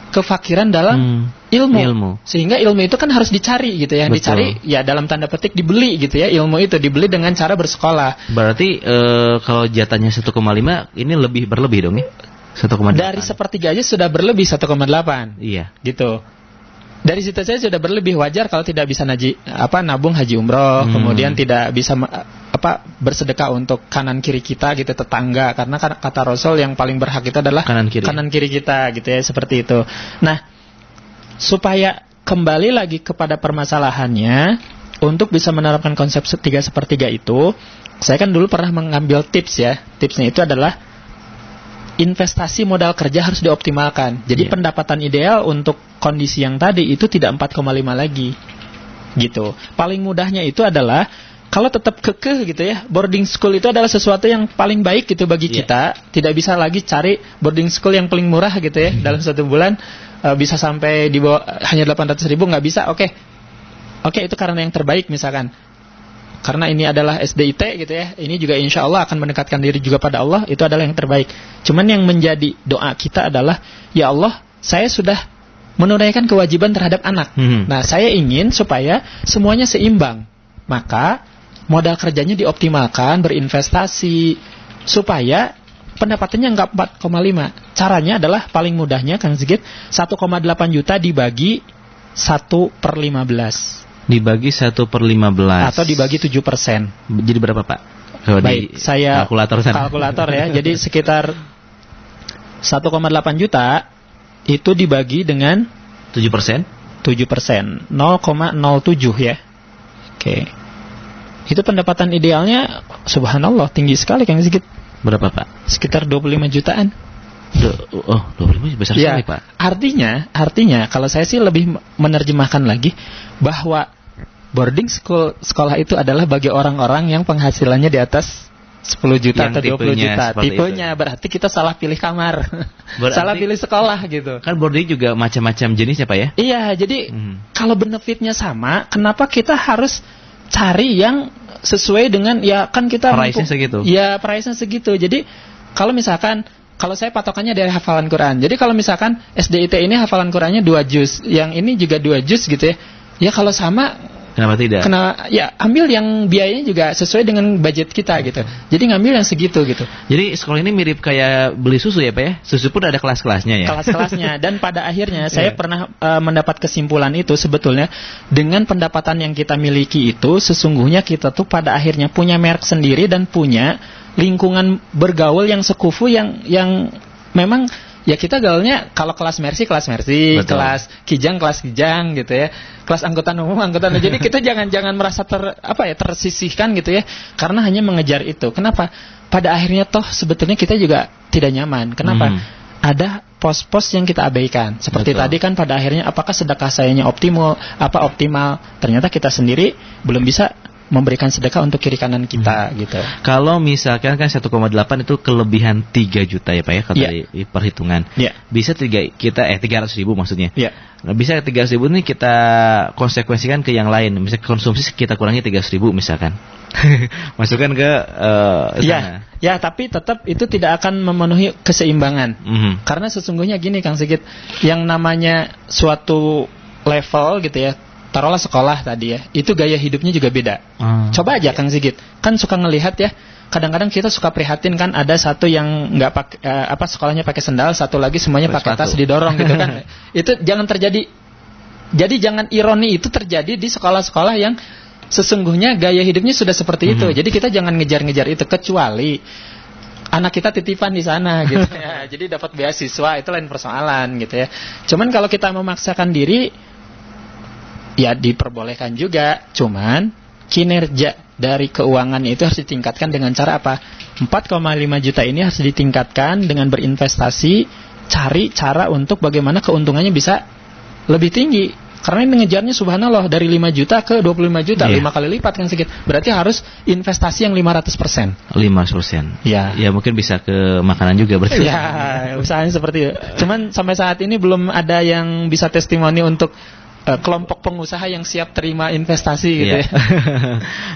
kefakiran dalam hmm, ilmu. ilmu. Sehingga ilmu itu kan harus dicari gitu ya. Betul. Dicari ya dalam tanda petik dibeli gitu ya. Ilmu itu dibeli dengan cara bersekolah. Berarti e, kalau jatahnya satu koma lima ini lebih berlebih dong ya. satu koma delapan. Dari sepertiga aja sudah berlebih satu koma delapan. Iya. Gitu. Dari situ saya sudah berlebih, wajar kalau tidak bisa naji, apa nabung haji umroh, hmm. kemudian tidak bisa apa bersedekah untuk kanan kiri kita gitu, tetangga, karena kata Rasul yang paling berhak kita adalah kanan kiri, kanan kiri kita gitu ya, seperti itu. Nah, supaya kembali lagi kepada permasalahannya, untuk bisa menerapkan konsep tiga sepertiga itu, saya kan dulu pernah mengambil tips ya. Tipsnya itu adalah investasi modal kerja harus dioptimalkan. Jadi yeah. pendapatan ideal untuk kondisi yang tadi itu tidak empat koma lima lagi. Gitu. Paling mudahnya itu adalah kalau tetap kekeh gitu ya, boarding school itu adalah sesuatu yang paling baik gitu bagi yeah. kita. Tidak bisa lagi cari boarding school yang paling murah gitu ya. Mm-hmm. Dalam satu bulan uh, bisa sampai di bawah hanya delapan ratus ribu, nggak bisa. Oke. Okay. Oke, okay, itu karena yang terbaik misalkan. Karena ini adalah S D I T gitu ya. Ini juga insya Allah akan mendekatkan diri juga pada Allah. Itu adalah yang terbaik. Cuman yang menjadi doa kita adalah, ya Allah, saya sudah menunaikan kewajiban terhadap anak. Hmm. Nah, saya ingin supaya semuanya seimbang. Maka modal kerjanya dioptimalkan, berinvestasi, supaya pendapatannya enggak empat koma lima. Caranya adalah paling mudahnya, Kang Sigit, satu koma delapan juta dibagi satu per lima belas. Dibagi satu per lima belas. Atau dibagi tujuh persen. Jadi berapa Pak? Kalau baik, saya kalkulator, kalkulator ya. Jadi sekitar satu koma delapan juta itu dibagi dengan tujuh persen. tujuh persen, nol koma nol tujuh ya. Oke. Itu pendapatan idealnya, subhanallah, tinggi sekali Kang Sigit. Berapa Pak? Sekitar dua puluh lima jutaan. Oh, dua puluh lima besar ya, sekali Pak. Artinya, artinya kalau saya sih lebih menerjemahkan lagi bahwa boarding school, sekolah itu adalah bagi orang-orang yang penghasilannya di atas sepuluh juta yang atau dua puluh juta. Tipenya itu. Berarti kita salah pilih kamar. Berarti, salah pilih sekolah gitu. Kan boarding juga macam-macam jenisnya Pak ya? Iya, jadi hmm. kalau benefitnya sama, kenapa kita harus cari yang sesuai dengan, ya kan kita price-nya mampu, segitu. Ya, price-nya segitu. Jadi kalau misalkan, kalau saya patokannya dari hafalan Quran. Jadi kalau misalkan S D I T ini hafalan Qurannya dua juz, yang ini juga dua juz gitu ya. Ya kalau sama, kenapa tidak? Kena, ya ambil yang biayanya juga sesuai dengan budget kita gitu. Jadi ngambil yang segitu gitu. Jadi sekolah ini mirip kayak beli susu ya Pak ya? Susu pun ada kelas-kelasnya ya? Kelas-kelasnya. Dan pada akhirnya saya yeah. pernah uh, mendapat kesimpulan itu sebetulnya. Dengan pendapatan yang kita miliki itu, sesungguhnya kita tuh pada akhirnya punya merek sendiri dan punya lingkungan bergaul yang sekufu yang yang memang... Ya kita gaulnya kalau kelas Mercy, kelas Mercy, betul. Kelas Kijang, kelas Kijang gitu ya. Kelas angkutan umum, angkutan umum. Jadi kita jangan-jangan merasa ter apa ya tersisihkan gitu ya. Karena hanya mengejar itu. Kenapa? Pada akhirnya toh sebetulnya kita juga tidak nyaman. Kenapa? Hmm. Ada pos-pos yang kita abaikan. Seperti betul. Tadi kan pada akhirnya apakah sedekah sayanya optimal, apa optimal? Ternyata kita sendiri belum bisa memberikan sedekah untuk kiri kanan kita hmm. gitu. Kalau misalkan kan satu koma delapan itu kelebihan tiga juta ya Pak ya kalau yeah. dari perhitungan. Yeah. Bisa tiga kita eh tiga ratus ribu maksudnya. Yeah. Nah, bisa tiga ratus ribu ini kita konsekuensikan ke yang lain. Misalnya konsumsi kita kurangi tiga ratus ribu misalkan. Masukkan ke uh, sana. Ya, ya, tapi tetap itu tidak akan memenuhi keseimbangan. Mm-hmm. Karena sesungguhnya gini Kang Sigit, yang namanya suatu level gitu ya. Taruhlah sekolah tadi ya, itu gaya hidupnya juga beda. Hmm. Coba aja Kang Sigit, kan suka ngelihat ya, kadang-kadang kita suka prihatin kan ada satu yang nggak pakai eh, apa sekolahnya pakai sendal, satu lagi semuanya pakai tas didorong gitu kan. Itu jangan terjadi. Jadi jangan ironi itu terjadi di sekolah-sekolah yang sesungguhnya gaya hidupnya sudah seperti itu. Hmm. Jadi kita jangan ngejar-ngejar itu kecuali anak kita titipan di sana gitu ya. Jadi dapat beasiswa itu lain persoalan gitu ya. Cuman kalau kita memaksakan diri ya diperbolehkan juga, cuman kinerja dari keuangan itu harus ditingkatkan dengan cara apa? empat koma lima juta ini harus ditingkatkan dengan berinvestasi, cari cara untuk bagaimana keuntungannya bisa lebih tinggi. Karena ini ngejarnya subhanallah dari lima juta ke dua puluh lima juta, yeah. lima kali lipat kan sedikit. Berarti harus investasi yang lima ratus persen. lima ratus persen. Ya. Ya mungkin bisa ke makanan juga berarti. Ya, usahanya seperti itu. Cuman sampai saat ini belum ada yang bisa testimoni untuk uh, kelompok pengusaha yang siap terima investasi gitu yeah. ya.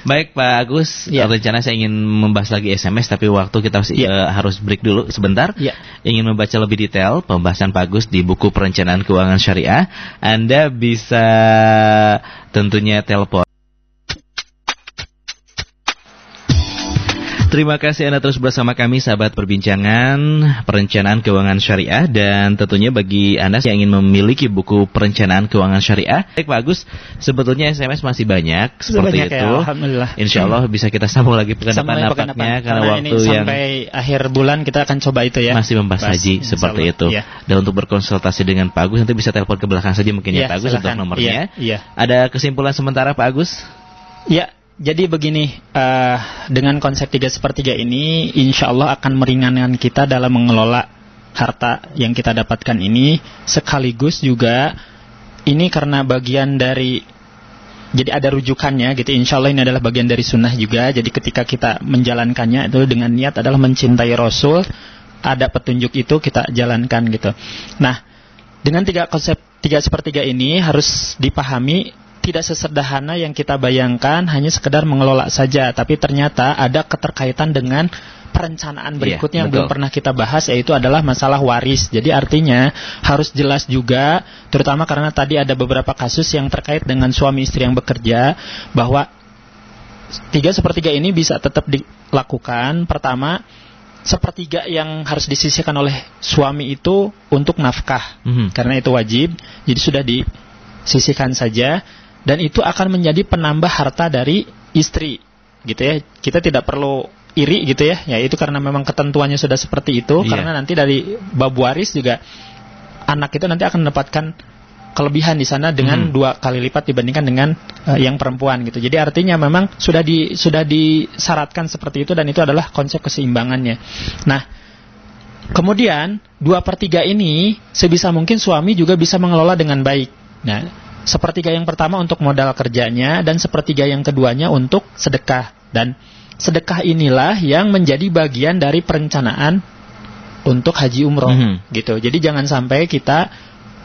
Baik Pak Agus, yeah. rencana saya ingin membahas lagi S M S tapi waktu kita yeah. uh, harus break dulu sebentar. Yeah. Ingin membaca lebih detail pembahasan Pak Agus di buku Perencanaan Keuangan Syariah, Anda bisa tentunya telepon. Terima kasih Anda terus bersama kami sahabat perbincangan Perencanaan Keuangan Syariah, dan tentunya bagi Anda yang ingin memiliki buku Perencanaan Keuangan Syariah. Baik Pak Agus, sebetulnya S M S masih banyak seperti banyak itu. Ya, Alhamdulillah. Insya Allah bisa kita sambung lagi pekan depan nampaknya, karena, karena waktu ini yang sampai akhir bulan kita akan coba itu ya. Masih membahas haji seperti Allah. Itu. Ya. Dan untuk berkonsultasi dengan Pak Agus nanti bisa telepon ke belakang saja mungkin ya, ya Pak Agus silahkan. Untuk nomornya. Ya, ya. Ada kesimpulan sementara Pak Agus? Ya. Jadi begini, uh, dengan konsep tiga sepertiga ini, insya Allah akan meringankan kita dalam mengelola harta yang kita dapatkan ini. Sekaligus juga, ini karena bagian dari, jadi ada rujukannya gitu. Insya Allah ini adalah bagian dari sunnah juga. Jadi ketika kita menjalankannya itu dengan niat adalah mencintai Rasul, ada petunjuk itu kita jalankan gitu. Nah, dengan tiga konsep tiga sepertiga ini harus dipahami. Tidak sesederhana yang kita bayangkan, hanya sekedar mengelola saja. Tapi ternyata ada keterkaitan dengan perencanaan berikutnya yeah, yang betul. Belum pernah kita bahas, yaitu adalah masalah waris. Jadi artinya harus jelas juga, terutama karena tadi ada beberapa kasus yang terkait dengan suami istri yang bekerja, bahwa tiga sepertiga ini bisa tetap dilakukan. Pertama, sepertiga yang harus disisihkan oleh suami itu untuk nafkah, mm-hmm. karena itu wajib, jadi sudah disisihkan saja. Dan itu akan menjadi penambah harta dari istri, gitu ya. Kita tidak perlu iri, gitu ya. Ya itu karena memang ketentuannya sudah seperti itu. Yeah. Karena nanti dari bab waris juga anak itu nanti akan mendapatkan kelebihan di sana dengan hmm. dua kali lipat dibandingkan dengan uh, yang perempuan, gitu. Jadi artinya memang sudah di sudah disyaratkan seperti itu, dan itu adalah konsep keseimbangannya. Nah, kemudian dua per tiga ini sebisa mungkin suami juga bisa mengelola dengan baik. Nah. Sepertiga yang pertama untuk modal kerjanya, dan sepertiga yang keduanya untuk sedekah. Dan sedekah inilah yang menjadi bagian dari perencanaan untuk haji umroh, mm-hmm. gitu. Jadi jangan sampai kita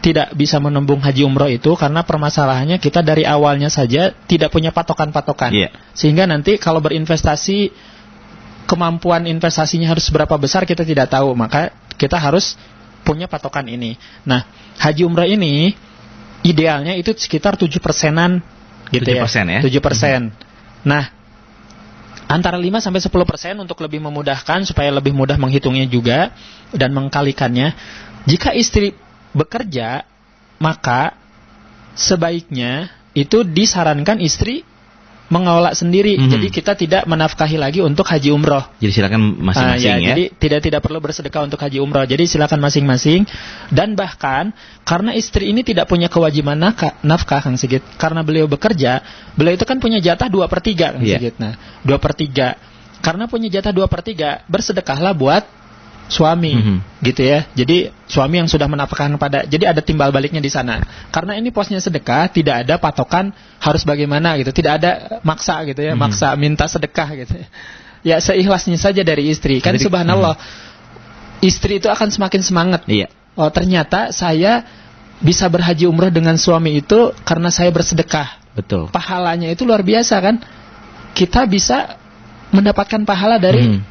tidak bisa menembung haji umroh itu, karena permasalahannya kita dari awalnya saja tidak punya patokan-patokan, yeah. sehingga nanti kalau berinvestasi, kemampuan investasinya harus berapa besar kita tidak tahu. Maka kita harus punya patokan ini. Nah, haji umroh ini idealnya itu sekitar tujuh persenan gitu ya. tujuh persen ya. tujuh persen. Mm-hmm. Nah, antara lima sampai sepuluh persen untuk lebih memudahkan, supaya lebih mudah menghitungnya juga dan mengkalikannya. Jika istri bekerja, maka sebaiknya itu disarankan istri mengelola sendiri. Mm-hmm. Jadi kita tidak menafkahi lagi untuk haji umroh. Jadi silakan masing-masing uh, ya, ya. Jadi tidak tidak perlu bersedekah untuk haji umroh. Jadi silakan masing-masing. Dan bahkan karena istri ini tidak punya kewajiban nafkah, Kang Sigit, karena beliau bekerja, beliau itu kan punya jatah dua per tiga, Kang yeah. Sigit. Nah, dua per tiga. Karena punya jatah dua per tiga, bersedekahlah buat suami, mm-hmm. gitu ya. Jadi suami yang sudah menafkahkan pada, jadi ada timbal baliknya di sana. Karena ini posnya sedekah, tidak ada patokan harus bagaimana gitu, tidak ada maksa gitu ya, mm-hmm. maksa minta sedekah gitu. Ya seikhlasnya saja dari istri. Kan jadi, subhanallah, mm-hmm. istri itu akan semakin semangat. Iya. Oh ternyata saya bisa berhaji umrah dengan suami itu karena saya bersedekah. Betul. Pahalanya itu luar biasa kan? Kita bisa mendapatkan pahala dari mm-hmm.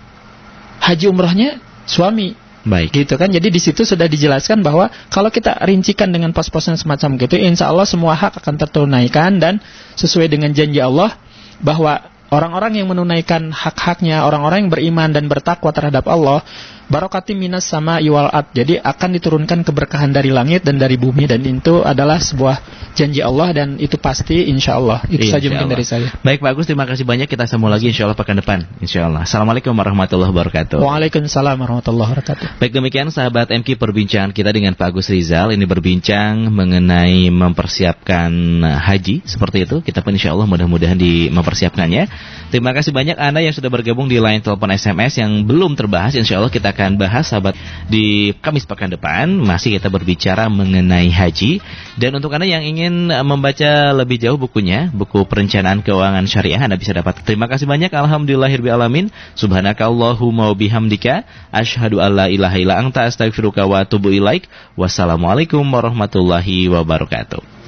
haji umrahnya suami, baik gitu kan. Jadi di situ sudah dijelaskan bahwa kalau kita rincikan dengan pos-posnya semacam gitu, insya Allah semua hak akan tertunaikan, dan sesuai dengan janji Allah bahwa orang-orang yang menunaikan hak-haknya, orang-orang yang beriman dan bertakwa terhadap Allah, barokati minas sama iwal ad, jadi akan diturunkan keberkahan dari langit dan dari bumi, dan itu adalah sebuah janji Allah, dan itu pasti insya Allah. Itu insya saja mungkin Allah. Dari saya. Baik Pak Agus, terima kasih banyak. Kita sambung lagi insya Allah pekan depan, insya Allah. Assalamualaikum warahmatullahi wabarakatuh. Waalaikumsalam warahmatullahi wabarakatuh. Baik, demikian sahabat M Q perbincangan kita dengan Pak Agus Rizal. Ini berbincang mengenai mempersiapkan haji seperti itu. Kita pun insya Allah mudah-mudahan di mempersiapkannya. Terima kasih banyak Anda yang sudah bergabung di line telepon S M S yang belum terbahas. Insya Allah kita akan bahas sahabat Di Kamis pekan depan masih kita berbicara mengenai haji. Dan untuk Anda yang ingin membaca lebih jauh bukunya, buku perencanaan keuangan syariah, Anda bisa dapat. Terima kasih banyak. Alhamdulillahirabbil alamin. Subhanakallahumma wa bihamdika asyhadu alla ilaha illa anta astaghfiruka wa atubu ilaik. Wassalamualaikum warahmatullahi wabarakatuh.